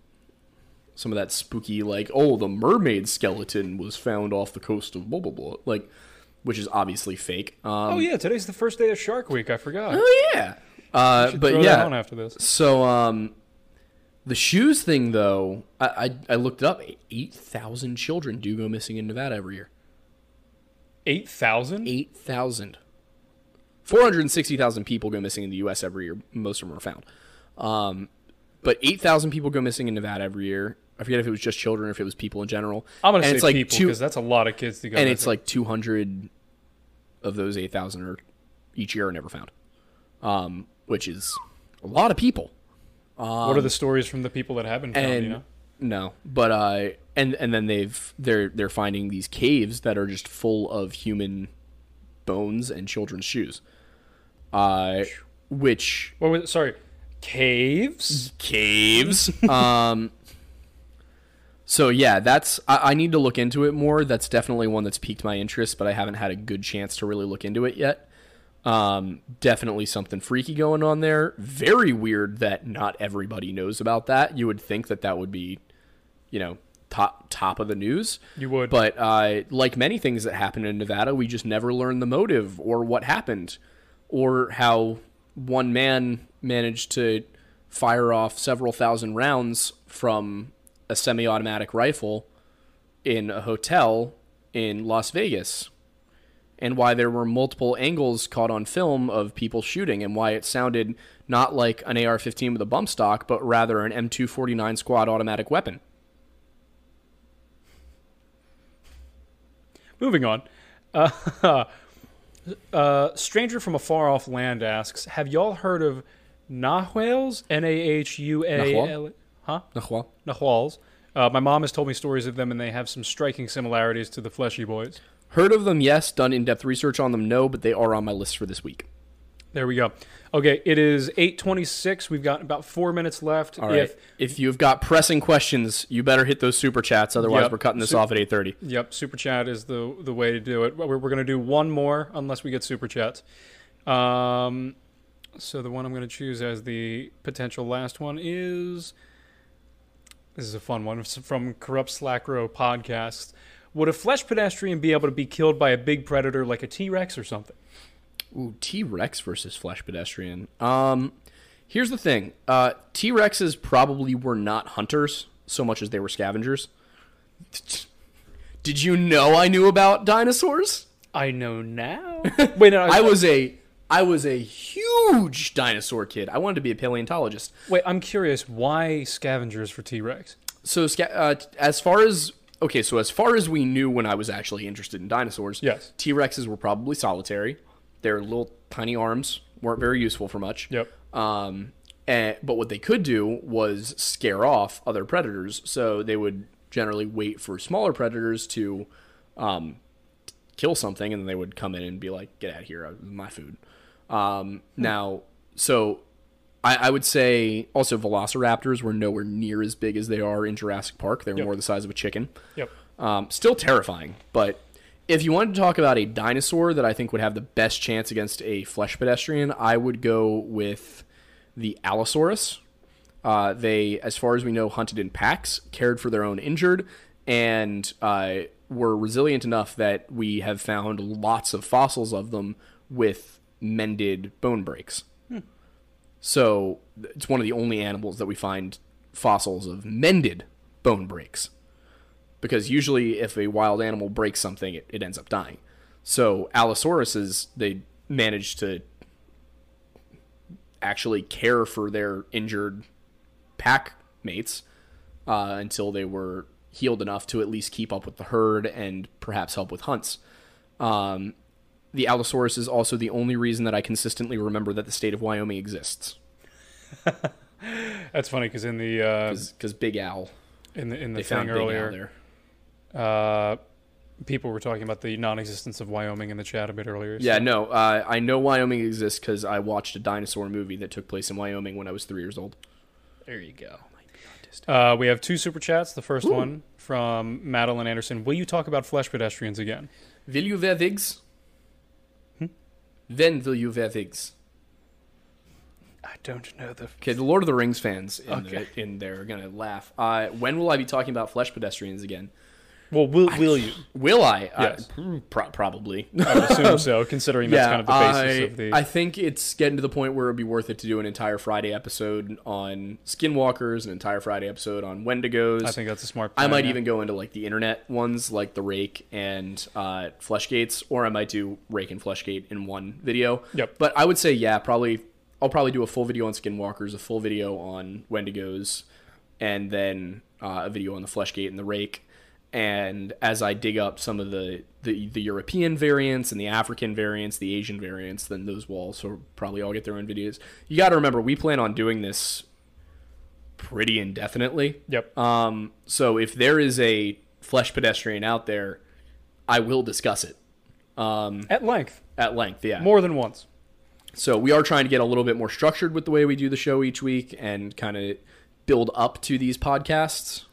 some of that spooky, like, oh, the mermaid skeleton was found off the coast of blah, blah, blah. Like, which is obviously fake. Oh, yeah. Today's the first day of Shark Week. I forgot. Oh, yeah. But yeah. That on after this. So, the shoes thing, though, I looked it up. 8,000 children do go missing in Nevada every year. 8,000? 8,000. 460,000 people go missing in the U.S. every year. Most of them are found. But 8,000 people go missing in Nevada every year. I forget if it was just children or if it was people in general. I'm going to say like people because that's a lot of kids to go missing. And it's like 200 of those 8,000 each year are never found, which is a lot of people. What are the stories from the people that have been found, you know? No, but and then they're finding these caves that are just full of human bones and children's shoes. Which what was it? Sorry, caves. So yeah, that's I need to look into it more. That's definitely one that's piqued my interest, but I haven't had a good chance to really look into it yet. Definitely something freaky going on there. Very weird that not everybody knows about that. You would think that that would be, you know, top of the news. You would. But like many things that happen in Nevada, we just never learn the motive or what happened or how one man managed to fire off several thousand rounds from a semi-automatic rifle in a hotel in Las Vegas. And why there were multiple angles caught on film of people shooting, and why it sounded not like an AR-15 with a bump stock, but rather an M249 squad automatic weapon. Moving on. Stranger from a far-off land asks, have y'all heard of Nahuals? N-A-H-U-A-L... Nahual? Huh? Nahual. Nahuals. My mom has told me stories of them, and they have some striking similarities to the Fleshy Boys. Heard of them, yes. Done in-depth research on them, no. But they are on my list for this week. There we go. Okay, it is 8:26. We've got about 4 minutes left. All right. If you've got pressing questions, you better hit those super chats. Otherwise, we're cutting this off at 8:30. Yep, super chat is the way to do it. We're going to do one more unless we get super chats. So the one I'm going to choose as the potential last one is... This is a fun one. It's from Corrupt Slack Row Podcast. Would a flesh pedestrian be able to be killed by a big predator like a T-Rex or something? Ooh, T-Rex versus flesh pedestrian. Here's the thing. T-Rexes probably were not hunters so much as they were scavengers. Did you know I knew about dinosaurs? I know now. Wait, no, I was a huge dinosaur kid. I wanted to be a paleontologist. Wait, I'm curious. Why scavengers for T-Rex? So as far as we knew when I was actually interested in dinosaurs, yes. T-Rexes were probably solitary. Their little tiny arms weren't very useful for much. Yep. But what they could do was scare off other predators. So they would generally wait for smaller predators to kill something, and then they would come in and be like, get out of here, my food. Now, so I would say also velociraptors were nowhere near as big as they are in Jurassic Park. They were more the size of a chicken. Yep. Still terrifying. But if you wanted to talk about a dinosaur that I think would have the best chance against a flesh pedestrian, I would go with the Allosaurus. They, as far as we know, hunted in packs, cared for their own injured, and were resilient enough that we have found lots of fossils of them with mended bone breaks. So it's one of the only animals that we find fossils of mended bone breaks, because usually if a wild animal breaks something, it ends up dying. So Allosauruses, they managed to actually care for their injured pack mates until they were healed enough to at least keep up with the herd and perhaps help with hunts. The Allosaurus is also the only reason that I consistently remember that the state of Wyoming exists. That's funny because in the because Big Al in the thing earlier, people were talking about the non-existence of Wyoming in the chat a bit earlier. So. Yeah, no, I know Wyoming exists because I watched a dinosaur movie that took place in Wyoming when I was 3 years old. There you go. We have two super chats. The first one from Madeline Anderson. Will you talk about flesh pedestrians again? Will you wear wigs? Then will you wear wigs? I don't know the... Okay, the Lord of the Rings fans in there are going to laugh. When will I be talking about flesh pedestrians again? Well, will you? Will I? Yes. Probably. I would assume so, considering that's kind of the basis of the... I think it's getting to the point where it would be worth it to do an entire Friday episode on Skinwalkers, an entire Friday episode on Wendigos. I think that's a smart plan. I might even go into like the internet ones, like the Rake and Fleshgates, or I might do Rake and Fleshgate in one video. Yep. But I would say, I'll probably do a full video on Skinwalkers, a full video on Wendigos, and then a video on the Fleshgate and the Rake. And as I dig up some of the European variants and the African variants, the Asian variants, then those will also probably all get their own videos. You got to remember, we plan on doing this pretty indefinitely. Yep. So if there is a flesh pedestrian out there, I will discuss it. At length. At length, yeah. More than once. So we are trying to get a little bit more structured with the way we do the show each week and kind of build up to these podcasts.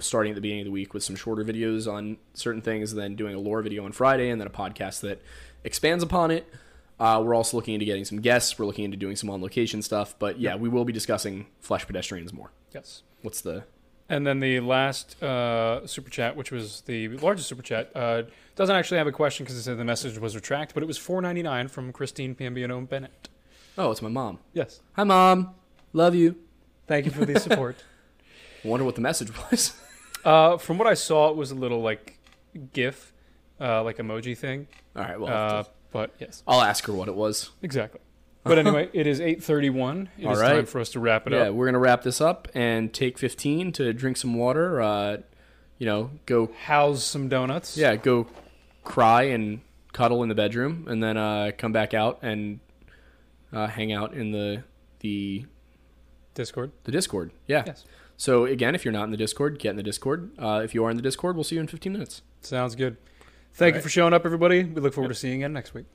Starting at the beginning of the week with some shorter videos on certain things, and then doing a lore video on Friday, and then a podcast that expands upon it. We're also looking into getting some guests. We're looking into doing some on-location stuff. But, we will be discussing flesh pedestrians more. Yes. What's the... And then the last Super Chat, which was the largest Super Chat, doesn't actually have a question because it said the message was retracted, but it was $4.99 from Christine Pambiano Bennett. Oh, it's my mom. Yes. Hi, Mom. Love you. Thank you for the support. I wonder what the message was. From what I saw, it was a little like GIF, like emoji thing. All right. Well, but yes, I'll ask her what it was exactly. But anyway, it is 8:31. It is time for us to wrap it up. Yeah, we're gonna wrap this up and take 15 to drink some water. Go house some donuts. Yeah, go cry and cuddle in the bedroom, and then come back out and hang out in the Discord. The Discord. Yeah. Yes. So, again, if you're not in the Discord, get in the Discord. If you are in the Discord, we'll see you in 15 minutes. Sounds good. Thank you for showing up, everybody. We look forward to seeing you again next week.